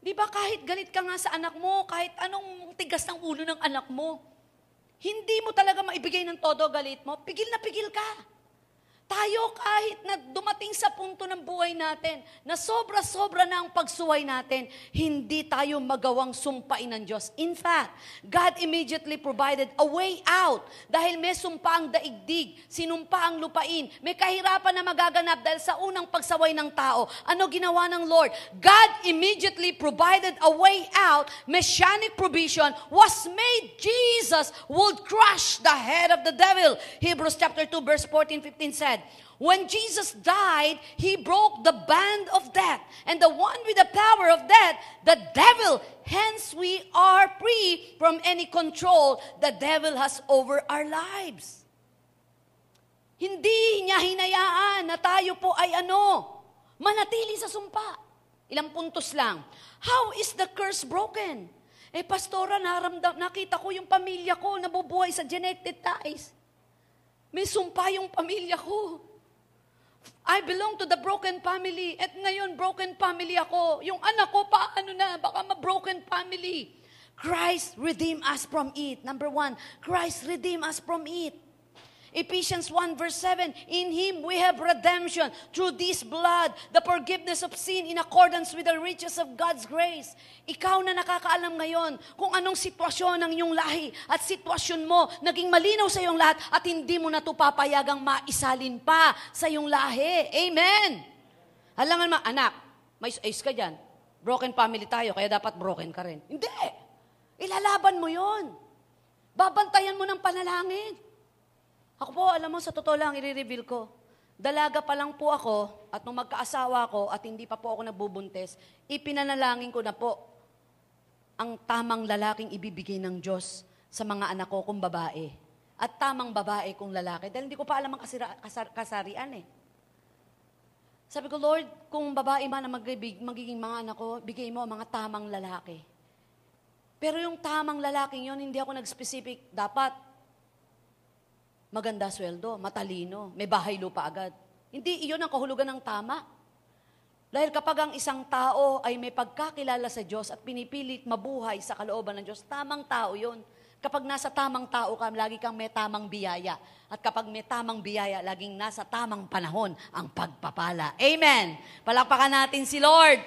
Di ba kahit galit ka nga sa anak mo, kahit anong tigas ng ulo ng anak mo, hindi mo talaga maibigay ng todo galit mo, pigil na pigil ka. Tayo kahit na dumating sa punto ng buhay natin, na sobra-sobra na ang pagsuway natin, hindi tayo magawang sumpain ng Diyos. In fact, God immediately provided a way out dahil may sumpa ang daigdig, sinumpa ang lupain, may kahirapan na magaganap dahil sa unang pagsaway ng tao. Ano ginawa ng Lord? God immediately provided a way out, Messianic provision was made. Jesus would crush the head of the devil. Hebrews chapter two verse fourteen to fifteen said, when Jesus died, he broke the band of death and the one with the power of death, the devil. Hence, we are free from any control the devil has over our lives. Hindi niya hinayaan na tayo po ay ano, manatili sa sumpa. Ilang puntos lang. How is the curse broken? Eh, pastora, naramdam, nakita ko yung pamilya ko nabubuhay sa genetic ties. May sumpa yung pamilya ko. I belong to the broken family. At ngayon, broken family ako. Yung anak ko, paano na? Baka ma-broken family. Christ redeem us from it. Number one, Christ redeem us from it. Ephesians one verse seven, in Him we have redemption through this blood, the forgiveness of sin in accordance with the riches of God's grace. Ikaw na nakakaalam ngayon kung anong sitwasyon ng iyong lahi at sitwasyon mo, naging malinaw sa iyong lahat at hindi mo na ito papayagang maisalin pa sa iyong lahi. Amen! Alangan mga anak, may ayos ka dyan. Broken family tayo, kaya dapat broken ka rin. Hindi! Ilalaban mo yon. Babantayan mo ng panalangin. Ako po, alam mo, sa totoo lang, i-reveal ko. Dalaga pa lang po ako, at nung magkaasawa ko, at hindi pa po ako nabubuntis, ipinanalangin ko na po ang tamang lalaking ibibigay ng Diyos sa mga anak ko kung babae. At tamang babae kung lalaki. Dahil hindi ko pa alam ang kasira, kasar, kasarian eh. Sabi ko, Lord, kung babae man ang magiging mga anak ko, bigay mo ang mga tamang lalaki. Pero yung tamang lalaking yon, hindi ako nag-specific. Dapat maganda sweldo, matalino, may bahay lupa agad. Hindi iyon ang kahulugan ng tama. Dahil kapag ang isang tao ay may pagkakilala sa Diyos at pinipilit mabuhay sa kalooban ng Diyos, tamang tao yon. Kapag nasa tamang tao ka, lagi kang may tamang biyaya. At kapag may tamang biyaya, laging nasa tamang panahon ang pagpapala. Amen! Palakpakan natin si Lord.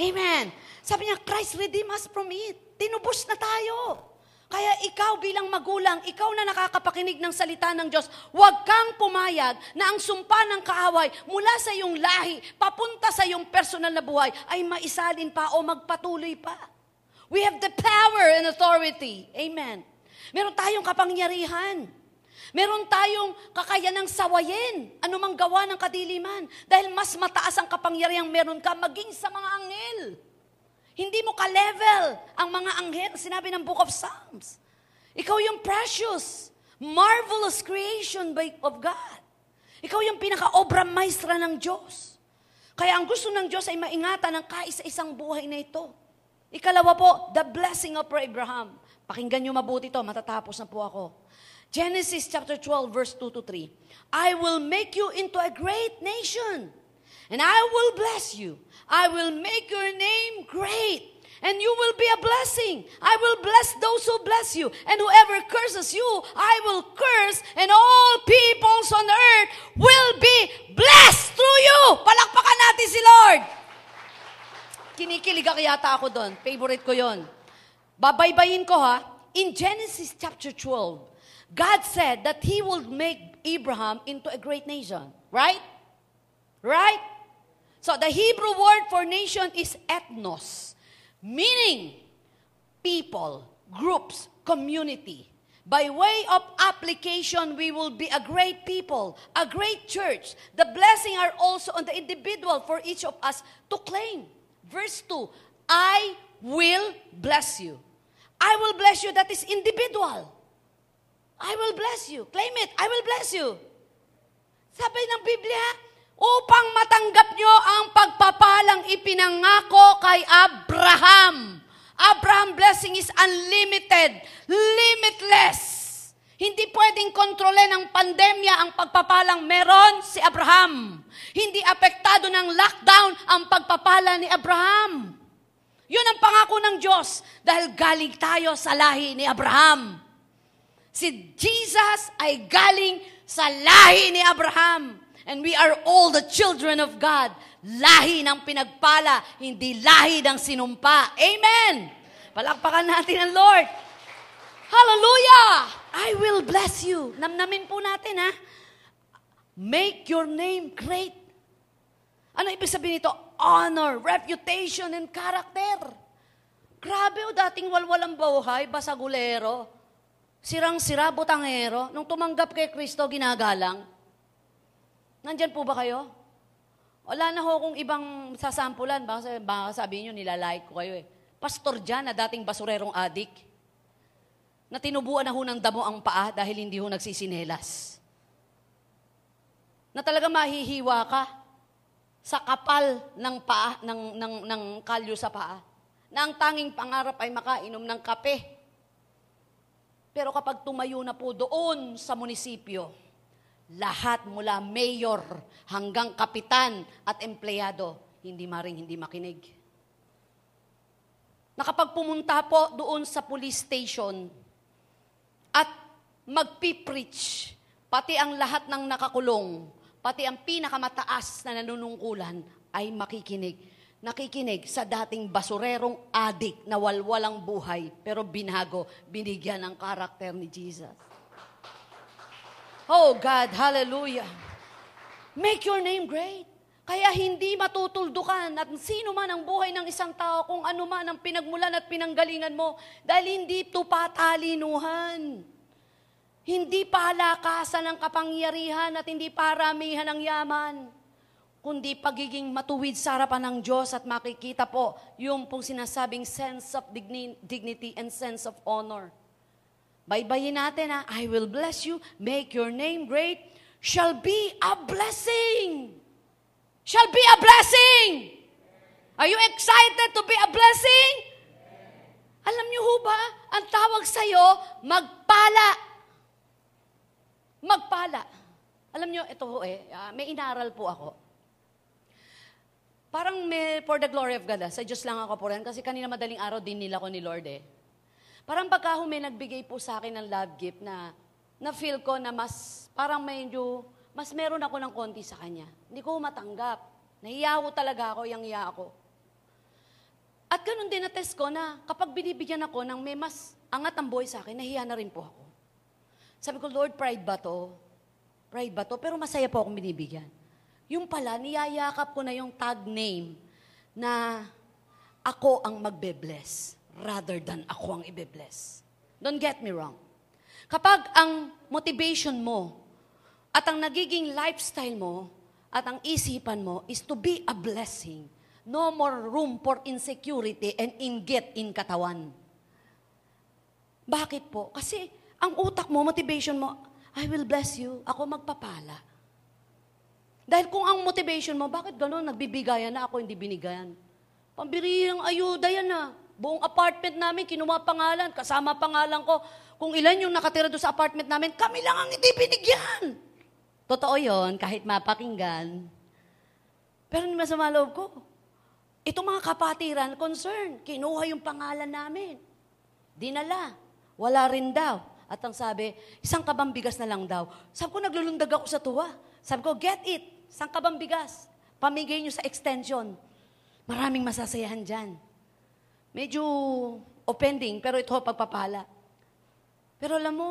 Amen! Sabi niya, Christ redeem us from it. Tinubos na tayo. Kaya ikaw bilang magulang, ikaw na nakakapakinig ng salita ng Diyos, huwag kang pumayag na ang sumpa ng kaaway mula sa iyong lahi, papunta sa iyong personal na buhay, ay maisalin pa o magpatuloy pa. We have the power and authority. Amen. Meron tayong kapangyarihan. Meron tayong kakayanang sawayin anumang gawa ng kadiliman. Dahil mas mataas ang kapangyarihang meron ka maging sa mga anghel. Hindi mo ka-level ang mga anghel, sinabi ng Book of Psalms. Ikaw yung precious, marvelous creation by, of God. Ikaw yung pinaka-obra maestra ng Diyos. Kaya ang gusto ng Diyos ay maingatan ang kaisa-isang buhay na ito. Ikalawa po, the blessing of Abraham. Pakinggan niyo mabuti ito, matatapos na po ako. Genesis chapter twelve verse two to three. I will make you into a great nation, and I will bless you. I will make your name great, and you will be a blessing. I will bless those who bless you, and whoever curses you, I will curse, and all peoples on earth will be blessed through you. Palakpakan natin si Lord. Kinikilig ako yata ako doon. Favorite ko yon. Babaybayin ko ha. In Genesis chapter twelve, God said that He will make Abraham into a great nation. Right? Right? So, the Hebrew word for nation is ethnos, meaning people, groups, community. By way of application, we will be a great people, a great church. The blessing are also on the individual for each of us to claim. Verse two, I will bless you. I will bless you, that is individual. I will bless you. Claim it, I will bless you. Sabi ng Biblia, upang matanggap nyo ang pagpapalang ipinangako kay Abraham. Abraham blessing is unlimited, limitless. Hindi pwedeng kontrole ng pandemya ang pagpapalang meron si Abraham. Hindi apektado ng lockdown ang pagpapala ni Abraham. Yun ang pangako ng Diyos dahil galing tayo sa lahi ni Abraham. Si Jesus ay galing sa lahi ni Abraham. And we are all the children of God. Lahi ng pinagpala, hindi lahi ng sinumpa. Amen! Palakpakan natin ang Lord. Hallelujah! I will bless you. Namnamin po natin, ha? Make your name great. Ano ibig sabihin nito? Honor, reputation, and character. Grabe o dating walwalang buhay, basagulero, sirang-sira, butangero. Nung tumanggap kay Kristo, ginagalang. Nandyan po ba kayo? Wala na ho kung ibang sasampulan. Baka, baka sabihin nyo, nilalike ko kayo eh. Pastor Jan na dating basurerong adik na tinubuan na ho ng damo ang paa dahil hindi ho nagsisinelas. Na talaga mahihiwa ka sa kapal ng paa, ng, ng, ng kalyo sa paa. Na ang tanging pangarap ay makainom ng kape. Pero kapag tumayo na po doon sa munisipyo, lahat mula mayor hanggang kapitan at empleyado, hindi maring hindi makinig. Nakapag pumunta po doon sa police station at magpipreach, pati ang lahat ng nakakulong, pati ang pinakamataas na nanunungkulan ay makikinig. Nakikinig sa dating basurerong adik na walwalang buhay, pero binago, binigyan ng karakter ni Jesus. Oh God, hallelujah. Make your name great. Kaya hindi matutuldukan at sino man ang buhay ng isang tao, kung ano man ang pinagmulan at pinanggalingan mo, dahil hindi ito patalinuhan. Hindi palakasan ang kapangyarihan at hindi paramihan ang yaman, kundi pagiging matuwid sa harapan ng Diyos, at makikita po yung pong sinasabing sense of dignity and sense of honor. Baybayin natin ha, I will bless you, make your name great, shall be a blessing. Shall be a blessing. Are you excited to be a blessing? Yeah. Alam niyo ho ba, ang tawag sa'yo, magpala. Magpala. Alam niyo, ito ho eh, uh, may inaral po ako. Parang may, for the glory of God, ah, sa Diyos lang ako po rin, kasi kanina madaling araw din nila ko ni Lord eh. Parang pagka ho may nagbigay po sa akin ng love gift na, na feel ko na mas, parang medyo, mas meron ako ng konti sa kanya. Hindi ko matanggap. Nahiya ko talaga ako, yang-iya ako. At ganun din na-test ko na kapag binibigyan ako ng may mas angat ang boy sa akin, nahiya na rin po ako. Sabi ko, Lord, pride ba to? Pride ba to? Pero masaya po akong binibigyan. Yung pala, niyayakap ko na yung tag name na ako ang magbe-bless rather than ako ang ibe-bless. Don't get me wrong. Kapag ang motivation mo at ang nagiging lifestyle mo at ang isipan mo is to be a blessing. No more room for insecurity and inggit in katawan. Bakit po? Kasi ang utak mo, motivation mo, I will bless you. Ako magpapala. Dahil kung ang motivation mo, bakit gano'n? Nagbibigayan na ako, hindi binigayan. Pambirihang ayuda yan na. Buong apartment namin, kinuha pangalan, kasama pangalan ko. Kung ilan yung nakatira doon sa apartment namin, kami lang ang hindi binigyan. Totoo yun, kahit mapakinggan. Pero hindi masama loob ko. Itong mga kapatiran, concern, kinuha yung pangalan namin. Dinala. Wala rin daw. At ang sabi, isang kabang bigas na lang daw. Sabi ko, naglulundag ako sa tuwa. Sabi ko, get it. Isang kabang bigas. Pamigay nyo sa extension. Maraming masasayahan dyan. Medyo offending, pero ito pagpapala. Pero alam mo,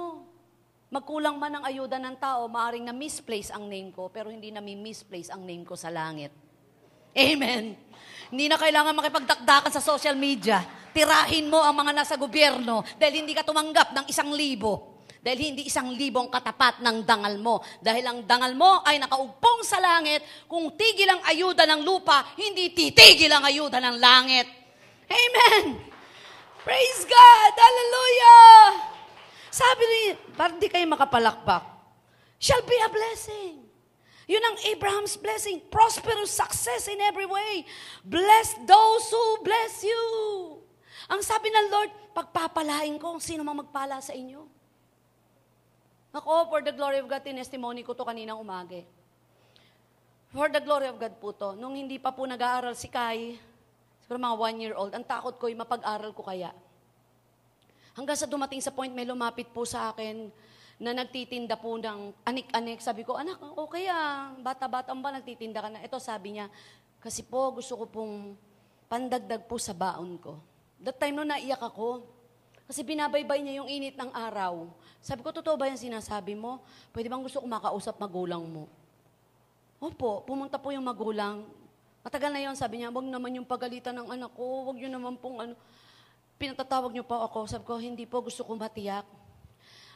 magkulang man ang ayuda ng tao, maaring na-misplace ang name ko, pero hindi nami-misplace ang name ko sa langit. Amen. Hindi na kailangan makipagdakdakan sa social media. Tirahin mo ang mga nasa gobyerno dahil hindi ka tumanggap ng isang libo. Dahil hindi isang libo ang katapat ng dangal mo. Dahil ang dangal mo ay nakaugpong sa langit. Kung tigil ang ayuda ng lupa, hindi titigil ang ayuda ng langit. Amen. Praise God. Hallelujah. Sabi ni, parang di kayo makapalakpak. Shall be a blessing. Yun ang Abraham's blessing. Prosperous success in every way. Bless those who bless you. Ang sabi ng Lord, pagpapalain ko kung sino mang magpala sa inyo. Ako, for the glory of God, tinestimony ko to kaninang umage. For the glory of God po to. Nung hindi pa po nag-aaral si Kai, siguro mga one-year-old, ang takot ko ay mapag-aral ko kaya. Hanggang sa dumating sa point, may lumapit po sa akin na nagtitinda po ng anik-anik. Sabi ko, anak, okay ah, bata-bata ba nagtitinda ka na? Ito sabi niya, kasi po gusto ko pong pandagdag po sa baon ko. That time noon naiyak ako, kasi binabaybay niya yung init ng araw. Sabi ko, totoo ba yung sinasabi mo? Pwede bang gusto ko makausap magulang mo? Opo, pumunta po yung magulang. Matagal na yun, sabi niya, wag naman yung pagalitan ng anak ko, wag yun naman pong ano. Pinatatawag niyo po ako. Sabi ko, hindi po, gusto kong matiyak.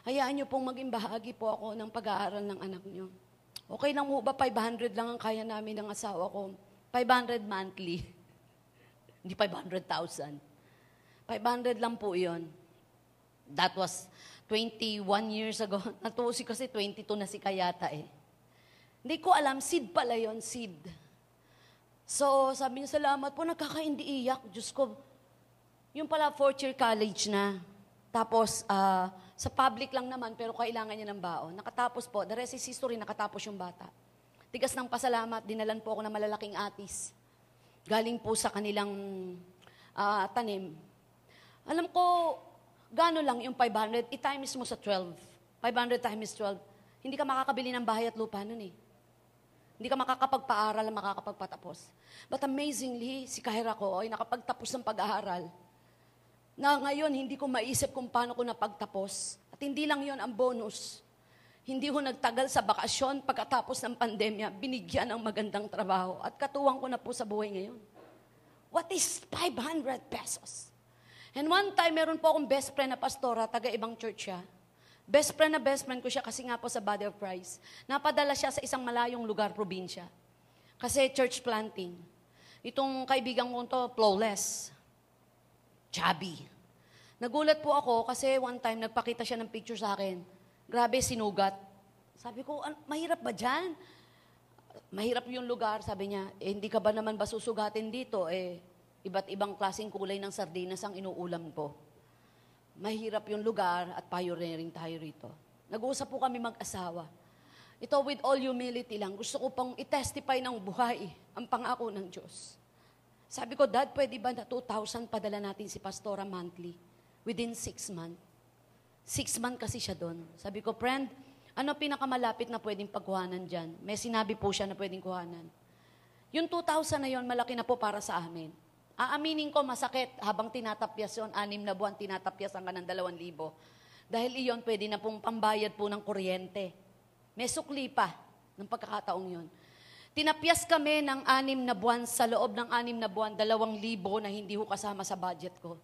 Hayaan niyo pong maging bahagi po ako ng pag-aaral ng anak niyo. Okay lang ho ba, five hundred lang ang kaya namin ng asawa ko. five hundred monthly. Hindi five hundred thousand. five hundred lang po yun. That was twenty-one years ago. Natusi kasi twenty-two na si Kayata eh. Hindi ko alam, seed pala yun, seed. So, sabi niya, salamat po, nagkakaindiiyak. Diyos ko, yung pala, fourth-year college na. Tapos, uh, sa public lang naman, pero kailangan niya ng baon. Nakatapos po, the rest is history, nakatapos yung bata. Tigas ng pasalamat, dinalan po ako ng malalaking atis. Galing po sa kanilang uh, tanim. Alam ko, gano'n lang yung five hundred, i-times mo sa twelve. five hundred times twelve. Hindi ka makakabili ng bahay at lupa nun eh. Hindi ka makakapagpaaral at makakapagpatapos. But amazingly, si Kahira ko ay nakapagtapos ng pag-aaral na ngayon hindi ko maisip kung paano ko napagtapos. At hindi lang yon ang bonus. Hindi ko nagtagal sa bakasyon pagkatapos ng pandemya, binigyan ng magandang trabaho. At katuwang ko na po sa buhay ngayon. What is five hundred pesos? And one time, meron po akong best friend na pastora, taga-ibang church siya. Best friend na best friend ko siya kasi nga po sa Body of Christ. Napadala siya sa isang malayong lugar, probinsya. Kasi church planting. Itong kaibigan ko to, flawless. Chubby. Nagulat po ako kasi one time nagpakita siya ng picture sa akin. Grabe, sinugat. Sabi ko, mahirap ba dyan? Mahirap yung lugar, sabi niya. Eh, hindi ka ba naman ba susugatin dito? Eh, iba't ibang klaseng kulay ng sardinas ang inuulam ko. Mahirap yung lugar at pioneering tayo rito. Nag-uusap po kami mag-asawa. Ito with all humility lang, gusto ko pang i-testify ng buhay ang pangako ng Diyos. Sabi ko, Dad, pwede ba na two thousand padala natin si Pastora monthly within six months? Six months kasi siya doon. Sabi ko, friend, ano pinakamalapit na pwedeng pagkuhanan dyan? May sinabi po siya na pwedeng kuhanan. Yung two thousand na yon, malaki na po para sa amin. Aaminin ko, masakit habang tinatapyas yun, anim na buwan tinatapyas ang kanang dalawang libo. Dahil iyon, pwede na pong pambayad po ng kuryente. May sukli pa ng pagkakataong yun. Tinapyas kami ng anim na buwan, sa loob ng anim na buwan, dalawang libo na hindi ko kasama sa budget ko.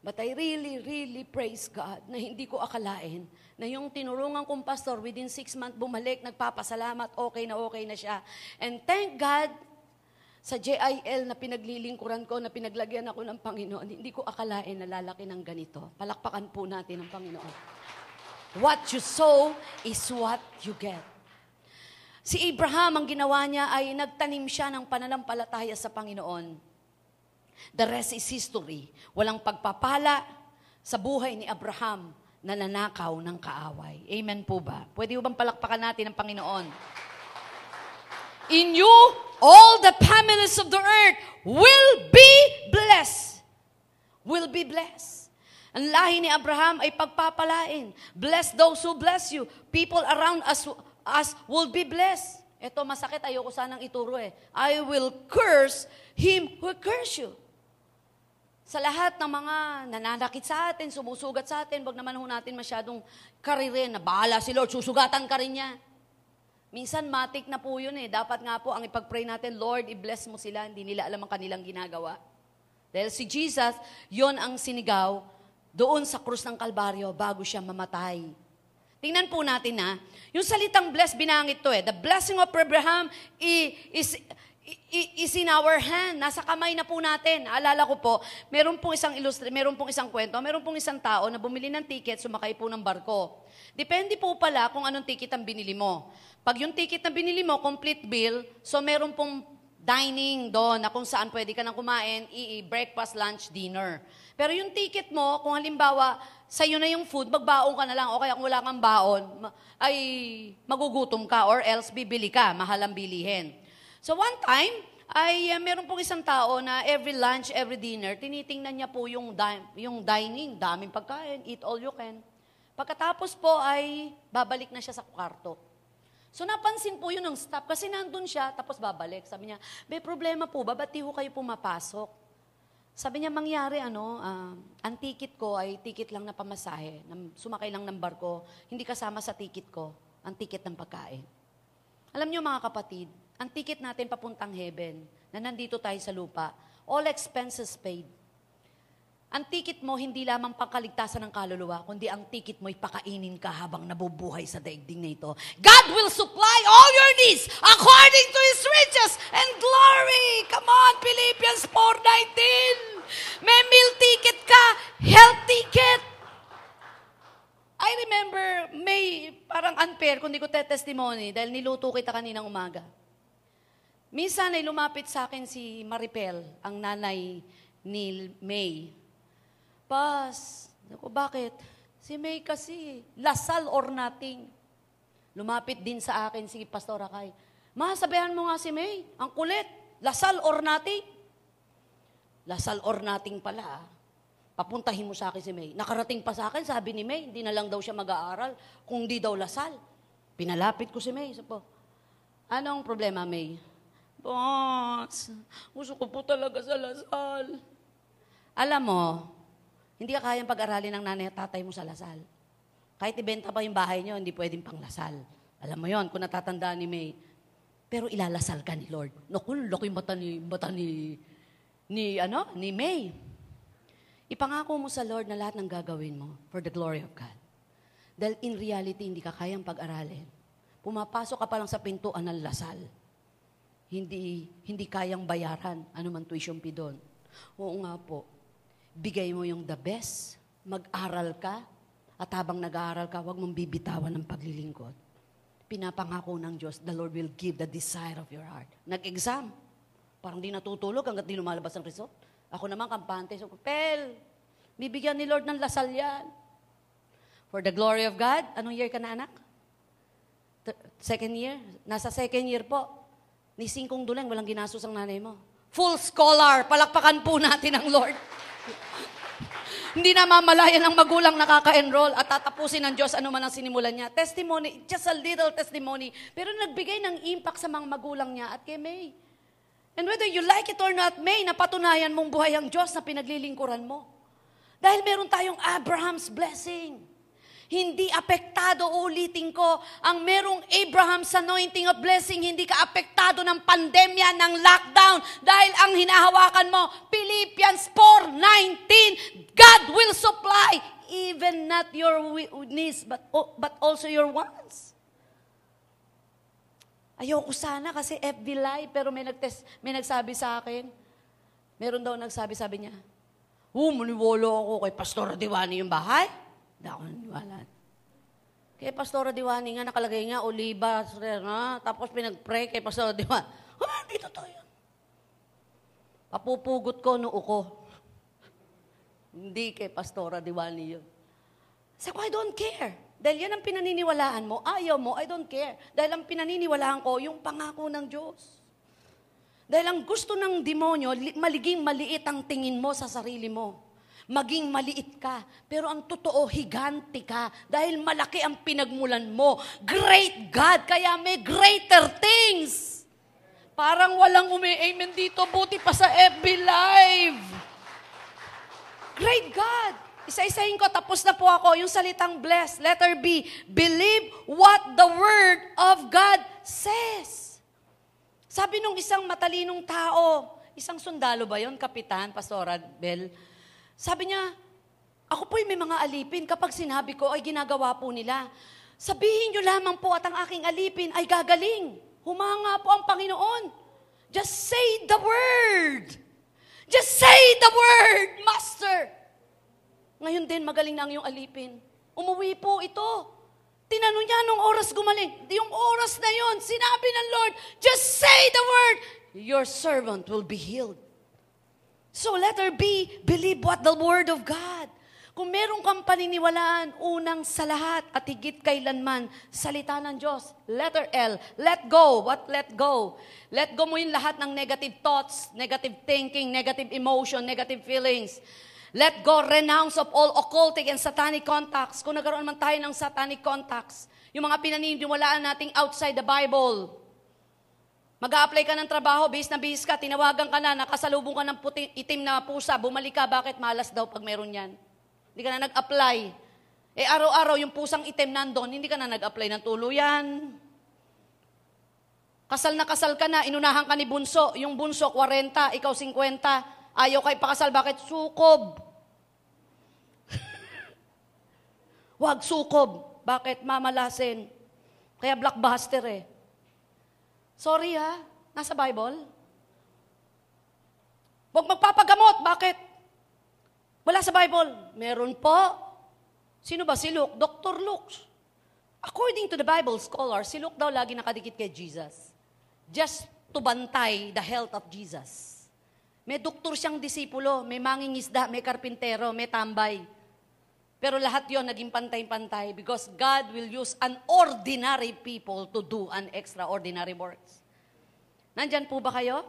But I really, really praise God na hindi ko akalain na yung tinurungan kong pastor within six months bumalik, nagpapasalamat, okay na okay na siya. And thank God, sa J I L na pinaglilingkuran ko, na pinaglagyan ako ng Panginoon, hindi ko akalain na lalaki ng ganito. Palakpakan po natin ang Panginoon. What you sow is what you get. Si Abraham, ang ginawa niya ay nagtanim siya ng pananampalataya sa Panginoon. The rest is history. Walang pagpapala sa buhay ni Abraham na nanakaw ng kaaway. Amen po ba? Pwede bang palakpakan natin ang Panginoon? In you, all the families of the earth will be blessed. Will be blessed. Ang lahi ni Abraham ay pagpapalain. Bless those who bless you. People around us, us will be blessed. Ito, masakit. Ayoko sanang ituro eh. I will curse him who curse you. Sa lahat ng mga nananakit sa atin, sumusugat sa atin, wag naman ho natin masyadong karire na bahala si Lord, susugatan ka rin niya. Minsan, matik na po yun eh. Dapat nga po, ang ipag-pray natin, Lord, i-bless mo sila. Hindi nila alam ang kanilang ginagawa. Dahil si Jesus, yon ang sinigaw doon sa krus ng Kalbaryo bago siya mamatay. Tingnan po natin na, yung salitang bless, binangit to eh. The blessing of Abraham is, is in our hand. Nasa kamay na po natin. Alala ko po, meron pong isang illustre, meron pong isang kwento, meron pong isang tao na bumili ng ticket, sumakay po ng barko. Depende po pala kung anong ticket ang binili mo. Pag yung ticket na binili mo, complete bill, so meron pong dining doon na kung saan pwede ka nang kumain, i breakfast, lunch, dinner. Pero yung ticket mo, kung halimbawa, sa'yo na yung food, magbaon ka na lang, o kaya kung wala kang baon, ay magugutom ka or else bibili ka, mahalang bilihin. So one time, ay uh, meron pong isang tao na every lunch, every dinner, tinitingnan niya po yung, di- yung dining, daming pagkain, eat all you can. Pagkatapos po ay babalik na siya sa kwarto. So napansin po yun ng staff kasi nandun siya tapos babalik. Sabi niya, may problema po ba? Ba't di ho kayo pumapasok? Sabi niya, mangyari ano, uh, ang ticket ko ay ticket lang na pamasahe. Sumakay lang ng barko. Hindi kasama sa ticket ko, ang ticket ng pagkain. Alam niyo mga kapatid, ang ticket natin papuntang heaven na nandito tayo sa lupa, all expenses paid. Ang ticket mo, hindi lamang pangkaligtasan ng kaluluwa, kundi ang ticket mo'y pakainin ka habang nabubuhay sa daigdig na ito. God will supply all your needs according to His riches and glory. Come on, Philippians four nineteen. May meal ticket ka, health ticket. I remember, may parang unfair, kundi ko te-testimony, dahil niluto kita kaninang umaga. Minsan ay lumapit sa akin si Maripel, ang nanay ni May. Paz, naku, bakit? Si May kasi, lasal or nothing. Lumapit din sa akin si Pastora Kay. Ma, sabihan mo nga si May, ang kulit, lasal or nothing. Lasal or nothing pala. papuntahin mo sa akin si May. Nakarating pa sa akin, sabi ni May, hindi na lang daw siya mag-aaral, kung di daw Lasal. Pinalapit ko si May. Sabi po, anong problema, May? Boss, gusto ko po talaga sa Lasal. Alam mo, hindi ka kayang pag-aralin ng nanay at tatay mo sa Lasal. Kahit ibenta pa yung bahay niyo, hindi pwedeng pang Lasal. Alam mo yon kung natatandaan ni May. Pero ilalasal ka ni Lord. Naku, laki yung bata ni, bata ni, ni, ano, ni May. Ipangako mo sa Lord na lahat ng gagawin mo for the glory of God. Dahil in reality, hindi ka kayang pag-aralin. Pumapasok ka pa lang sa pintuan ng Lasal. Hindi, hindi kayang bayaran, anuman tuition fee doon. Oo nga po, bigay mo yung the best, mag-aral ka, at habang nag-aaral ka, huwag mong bibitawan ng paglilingkod. Pinapangako ng Diyos, the Lord will give the desire of your heart. Nag-exam, parang di natutulog hanggat di lumalabas ang result. Ako naman, kampante. So, Pel, bibigyan ni Lord ng Lasal yan. For the glory of God, anong year ka na, anak? Second year? Nasa second year po. Ni singkong dulang, walang ginasos ang nanay mo. Full scholar! Palakpakan po natin ang Lord. Hindi na mamalayan ang magulang nakaka-enroll at tatapusin ng Diyos anuman ang sinimulan niya. Testimony, just a little testimony. Pero nagbigay ng impact sa mga magulang niya at kay May. And whether you like it or not, May, napatunayan mong buhay ang Diyos na pinaglilingkuran mo. Dahil meron tayong Abraham's blessing. Hindi apektado, ulitin ko, ang merong Abraham's anointing of blessing, hindi ka apektado ng pandemya, ng lockdown, dahil ang hinahawakan mo, Philippians four nineteen, God will supply even not your needs, but, but also your wants. Ayoko sana kasi F V Live, pero may, nagtest, may nagsabi sa akin. Meron daw nagsabi-sabi niya, oh, maniwala ako kay Pastora Diwani yung bahay. Hindi ako naniwala. Kay Pastora Diwani nga, nakalagay nga, Oliva, na, tapos pinag-pray kay Pastora Diwani. Ah, dito to yun. Papupugot ko, noo ko. Hindi kay Pastora Diwani yun. So, I don't care. Dahil yan ang pinaniniwalaan mo, ayaw mo, I don't care. Dahil ang pinaniniwalaan ko, yung pangako ng Diyos. Dahil ang gusto ng demonyo, maliging maliit ang tingin mo sa sarili mo. Maging maliit ka, pero ang totoo, higanti ka. Dahil malaki ang pinagmulan mo. Great God, kaya may greater things. Parang walang umi-amen dito, buti pa sa F B Live. Great God. Isa-isahin ko, tapos na po ako, yung salitang bless, letter B, believe what the Word of God says. Sabi nung isang matalinong tao, isang sundalo ba yon, kapitan, Pastora Bell? Sabi niya, ako po'y may mga alipin, kapag sinabi ko ay ginagawa po nila. Sabihin niyo lamang po at ang aking alipin ay gagaling. Humanga po ang Panginoon. Just say the Word. Just say the Word, Master. Ngayon din, magaling na ang iyong alipin. Umuwi po ito. Tinanong niya nung oras gumaling. Yung oras na yon, sinabi ng Lord, just say the word, your servant will be healed. So let her be, believe what the word of God. Kung meron kang paniniwalaan, unang sa lahat at higit kailanman, salita ng Diyos. Letter L, let go. What let go? Let go mo yung lahat ng negative thoughts, negative thinking, negative emotion, negative feelings. Let go, renounce of all occultic and satanic contacts. Kung nagkaroon man tayo ng satanic contacts, yung mga pinaniniwalaan nating outside the Bible. Mag-a-apply ka ng trabaho, bihis na bihis ka, tinawagan ka na, nakasalubong ka ng puti, itim na pusa, bumalik ka, bakit malas daw pag meron yan? Hindi ka na nag-apply. Eh araw-araw yung pusang itim nandun, hindi ka na nag-apply ng tuluyan. Kasal na kasal ka na, inunahan ka ni Bunso, yung Bunso forty, ikaw fifty. Ayaw kayo pakasal, bakit? Sukob. Wag sukob. Bakit? Mamalasin. Kaya blockbuster eh. Sorry ha, nasa Bible. Wag magpapagamot, bakit? Wala sa Bible. Meron po. Sino ba si Luke? Doctor Luke. According to the Bible scholar, si Luke daw lagi nakadikit kay Jesus. Just to bantay the health of Jesus. May doktor siyang disipulo, may mangingisda, may karpintero, may tambay. Pero lahat yon naging pantay-pantay because God will use an ordinary people to do an extraordinary works. Nandyan po ba kayo?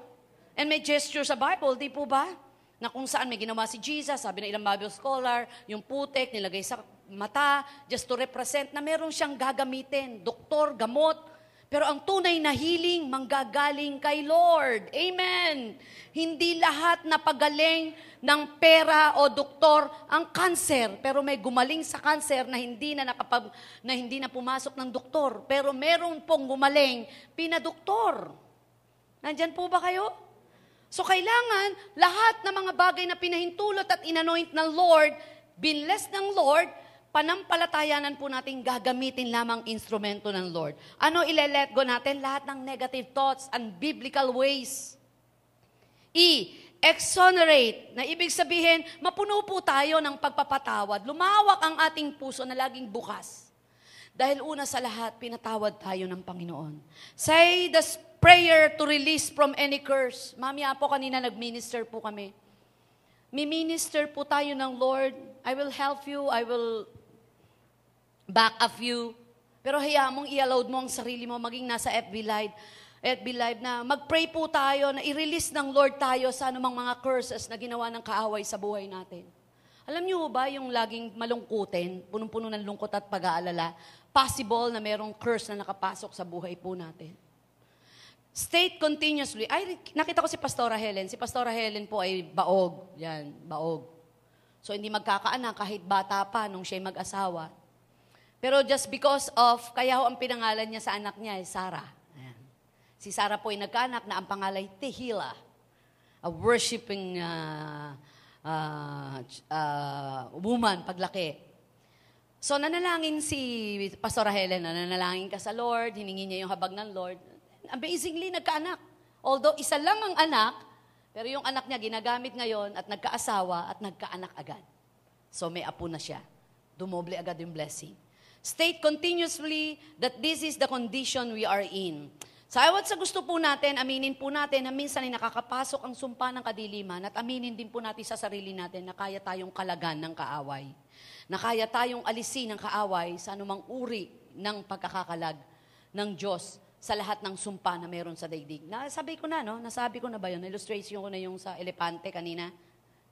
And may gesture sa Bible, di po ba? na kung saan may ginawa si Jesus, sabi ng ilang Bible scholar, yung putik nilagay sa mata, just to represent na meron siyang gagamitin, doktor, gamot. Pero ang tunay na healing, manggagaling kay Lord. Amen! Hindi lahat na pagaling ng pera o doktor ang cancer. Pero may gumaling sa cancer na hindi na, nakapag, na, hindi na pumasok ng doktor. Pero meron pong gumaling, pinadoktor. Nandyan po ba kayo? So kailangan, lahat ng mga bagay na pinahintulot at inanoint ng Lord, binless ng Lord, panampalatayanan po natin gagamitin lamang instrumento ng Lord. Ano ile-let go natin? Lahat ng negative thoughts and biblical ways. E, exonerate. Na ibig sabihin, mapuno po tayo ng pagpapatawad. Lumawak ang ating puso na laging bukas. Dahil una sa lahat, pinatawad tayo ng Panginoon. Say the prayer to release from any curse. Mamaya po, kanina nag-minister po kami. Mi-minister po tayo ng Lord. I will help you, I will... back of you. Pero hayaan mong i-allowed mo ang sarili mo maging nasa F B Live, F B Live na mag-pray po tayo, na i-release ng Lord tayo sa anumang mga curses na ginawa ng kaaway sa buhay natin. Alam niyo ba yung laging malungkutin, punong-puno ng lungkot at pag-aalala, possible na merong curse na nakapasok sa buhay po natin. State continuously. Ay, nakita ko si Pastora Helen. Si Pastora Helen po ay baog. Yan, baog. So, hindi magkakaanak kahit bata pa nung siya'y mag-asawa. Pero just because of, kaya ho ang pinangalan niya sa anak niya ay Sarah. Ayan. Si Sarah po ay nagkaanak na ang pangalan ay Tehila. A worshiping uh, uh, uh, woman paglaki. So, nanalangin si Pastora Helen, nanalangin ka sa Lord, hiningi niya yung habag ng Lord. Amazingly, nagkaanak. Although, isa lang ang anak, pero yung anak niya ginagamit ngayon at nagkaasawa at nagkaanak agad. So may apo na siya. Dumoble agad yung blessing. State continuously that this is the condition we are in. Sa awat sa gusto po natin, aminin po natin na minsan ay nakakapasok ang sumpa ng kadiliman at aminin din po natin sa sarili natin na kaya tayong kalagan ng kaaway. Na kaya tayong alisin ng kaaway sa anumang uri ng pagkakakalag ng Diyos sa lahat ng sumpa na meron sa daigdig. Nasabi ko na, no? Nasabi ko na ba yun? Illustration ko na yung sa elepante kanina.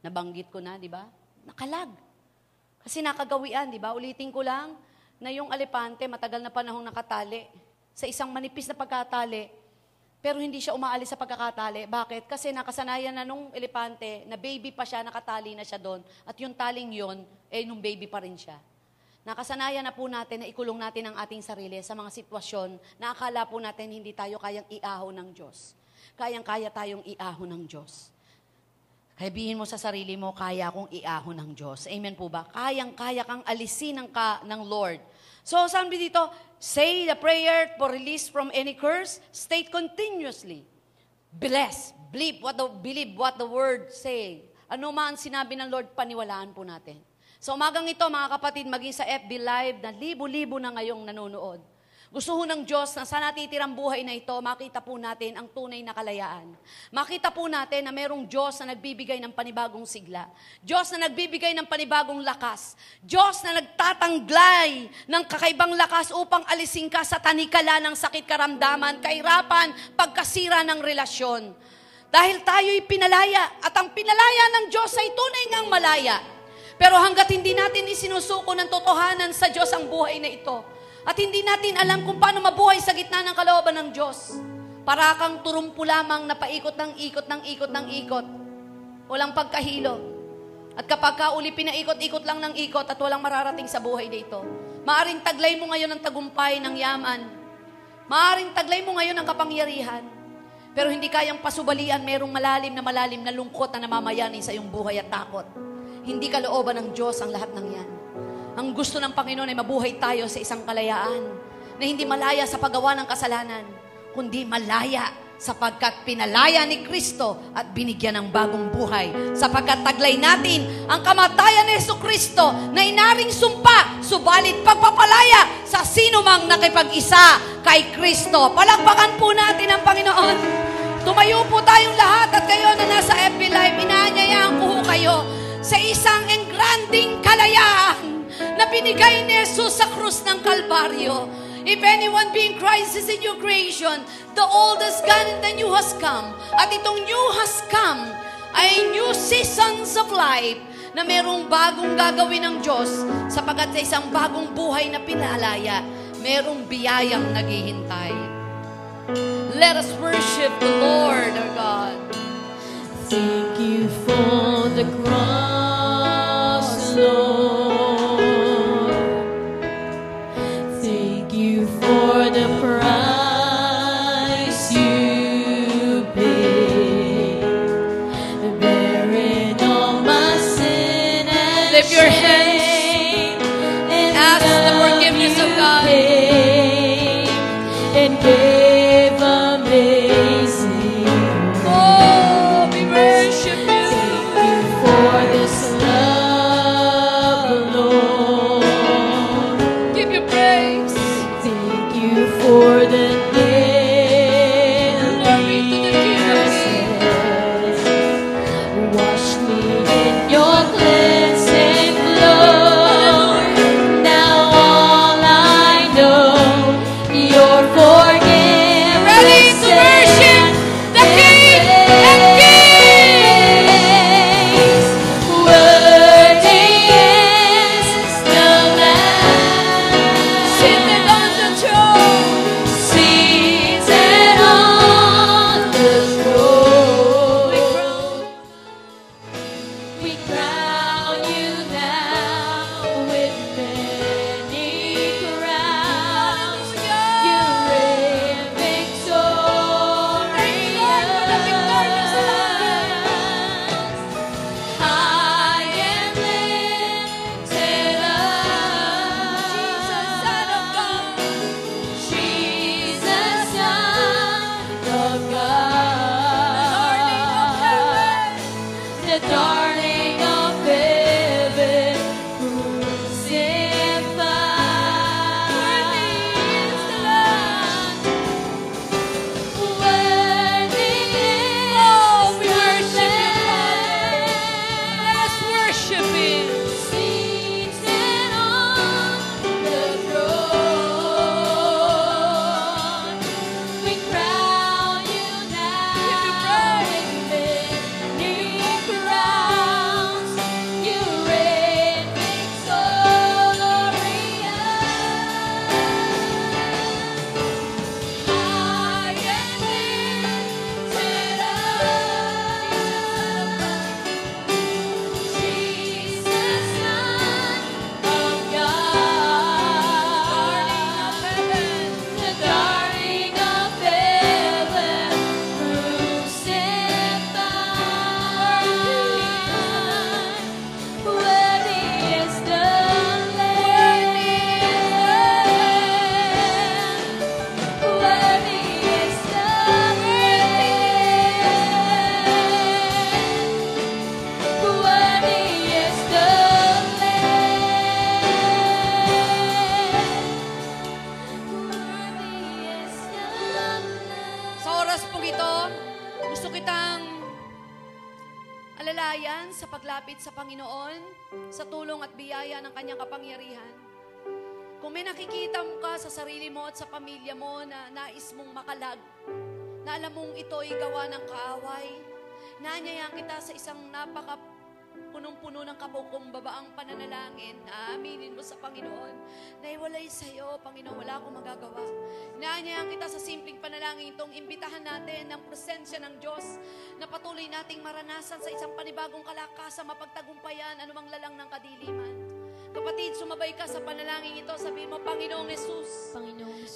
Nabanggit ko na, di ba? Nakalag. Kasi nakagawian, di ba? Ulitin ko lang na yung elepante matagal na panahong nakatali sa isang manipis na pagkatali, pero hindi siya umaalis sa pagkakatali. Bakit? Kasi nakasanayan na nung elepante na baby pa siya, nakatali na siya doon. At yung taling yon eh nung baby pa rin siya. Nakasanayan na po natin na ikulong natin ang ating sarili sa mga sitwasyon na akala po natin hindi tayo kayang iaho ng Diyos. Kayang-kaya tayong iaho ng Diyos. Sabihin mo sa sarili mo, kaya akong iaho ng Diyos. Amen po ba? Kayang-kaya kang alisin ng, ka, ng Lord. So, saan ba dito? Say the prayer for release from any curse. State continuously. Bless. Believe what the, believe what the word say. Ano man sinabi ng Lord, paniwalaan po natin. So umagang ito, mga kapatid, maging sa F B Live na libo-libo na ngayong nanonood. Gusto ho ng Diyos na sa natitirang buhay na ito, makita po natin ang tunay na kalayaan. Makita po natin na mayroong Diyos na nagbibigay ng panibagong sigla. Diyos na nagbibigay ng panibagong lakas. Diyos na nagtatanglay ng kakaibang lakas upang alisin ka sa tanikala ng sakit, karamdaman, kahirapan, pagkasira ng relasyon. Dahil tayo'y pinalaya at ang pinalaya ng Diyos ay tunay ngang malaya. Pero hanggat hindi natin isinusuko ng totohanan sa Diyos ang buhay na ito, at hindi natin alam kung paano mabuhay sa gitna ng kalooban ng Diyos, para kang turumpo lamang na paikot ng ikot ng ikot ng ikot. Walang pagkahilo. At kapag ka uli pinaikot-ikot lang ng ikot at walang mararating sa buhay na ito, maaring taglay mo ngayon ang tagumpay ng yaman. Maaring taglay mo ngayon ang kapangyarihan. Pero hindi kayang pasubalian merong malalim na malalim na lungkot na namamayani sa iyong buhay at takot. Hindi kalooban ng Diyos ang lahat ng yan. Ang gusto ng Panginoon ay mabuhay tayo sa isang kalayaan na hindi malaya sa paggawa ng kasalanan, kundi malaya sapagkat pinalaya ni Kristo at binigyan ng bagong buhay. Sapagkat taglay natin ang kamatayan ni Hesukristo na inaring sumpa, subalit pagpapalaya sa sino mang nakipag-isa kay Kristo. Palakpakan po natin ang Panginoon. Tumayo po tayong lahat at kayo na nasa F B Live, inaanyayaan ko ho kayo sa isang engranding kalayaan na binigay ni Jesus sa krus ng Kalbaryo. If anyone be in Christ is in your creation, the old has gone and the new has come. At itong new has come ay new seasons of life na merong bagong gagawin ng Diyos sapagat sa isang bagong buhay na pinalaya, merong biyayang naghihintay. Let us worship the Lord our God. Thank you for the cross, Lord. Thank you for the price you paid, bearing all my sin and lift your hands and ask the forgiveness of God. And gave amazing. Oh, we worship you. Thank you for this love, Lord. Give you praise. Thank you for the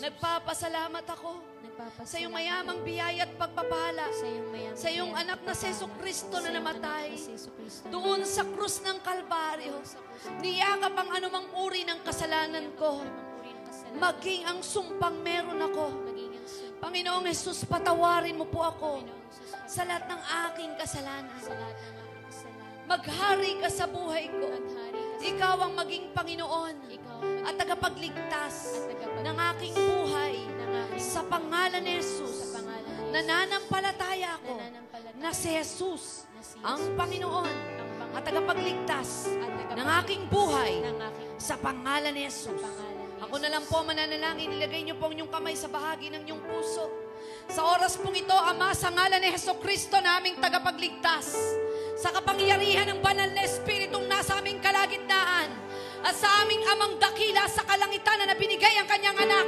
Nagpapasalamat ako Nagpapasalamat sa iyong mayamang biyaya at pagpapala, sa iyong, sa iyong anak na si Hesukristo na namatay, doon sa krus ng Kalbaryo, niyakap ang anumang uri ng kasalanan ko, maging ang sumpang meron ako. Panginoong Hesus, patawarin mo po ako sa lahat ng aking kasalanan. Maghari ka sa buhay ko. Ikaw ang maging Panginoon at tagapagligtas ng aking buhay. Sa pangalan ni Hesus, nananampalataya ako na si Hesus ang Panginoon at tagapagligtas ng aking buhay. Sa pangalan ni Hesus. Ako na lang po mananalangin. Ilagay niyo po ang inyong kamay sa bahagi ng inyong puso. Sa oras pong ito, Ama, sa ngalan ni Hesukristo naming tagapagligtas, sa kapangyarihan ng banal na Espiritong nasa aming kalagitnaan, at sa aming amang dakila sa kalangitan na binigay ang kanyang anak,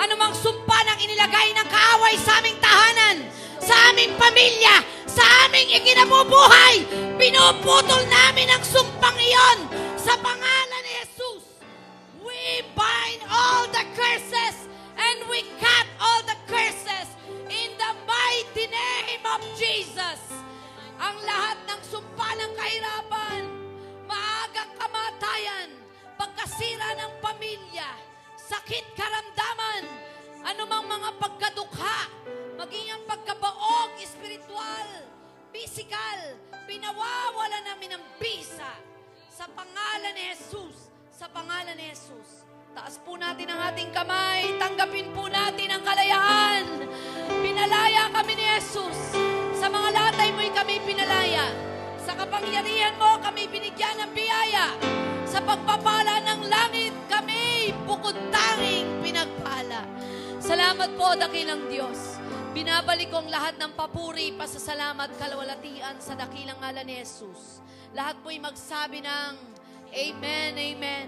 anumang sumpa ng inilagay ng kaaway sa aming tahanan, sa aming pamilya, sa aming ikinabubuhay, pinuputol namin ang sumpang iyon sa pangalan ni Hesus. We bind all the curses and we cut all the curses in the mighty name of Jesus. Ang lahat ng sumpa ng kahirapan, maagang kamatayan, pagkasira ng pamilya, sakit karamdaman, anumang mga pagkadukha, maging ang pagkabaog, espiritual, physical, pinawawala namin ang bisa sa pangalan ni Hesus, sa pangalan ni Hesus. Taas po natin ang ating kamay. Tanggapin po natin ang kalayaan. Pinalaya kami ni Hesus. Sa mga latay mo'y kami pinalaya. Sa kapangyarihan mo, kami binigyan ng biyaya. Sa pagpapala ng langit, kami bukod-tanging pinagpala. Salamat po, dakilang Diyos. Binabalik kong lahat ng papuri, pasasalamat, kalawalatian sa dakilang ngalan ni Hesus. Lahat po'y magsabi ng Amen, Amen.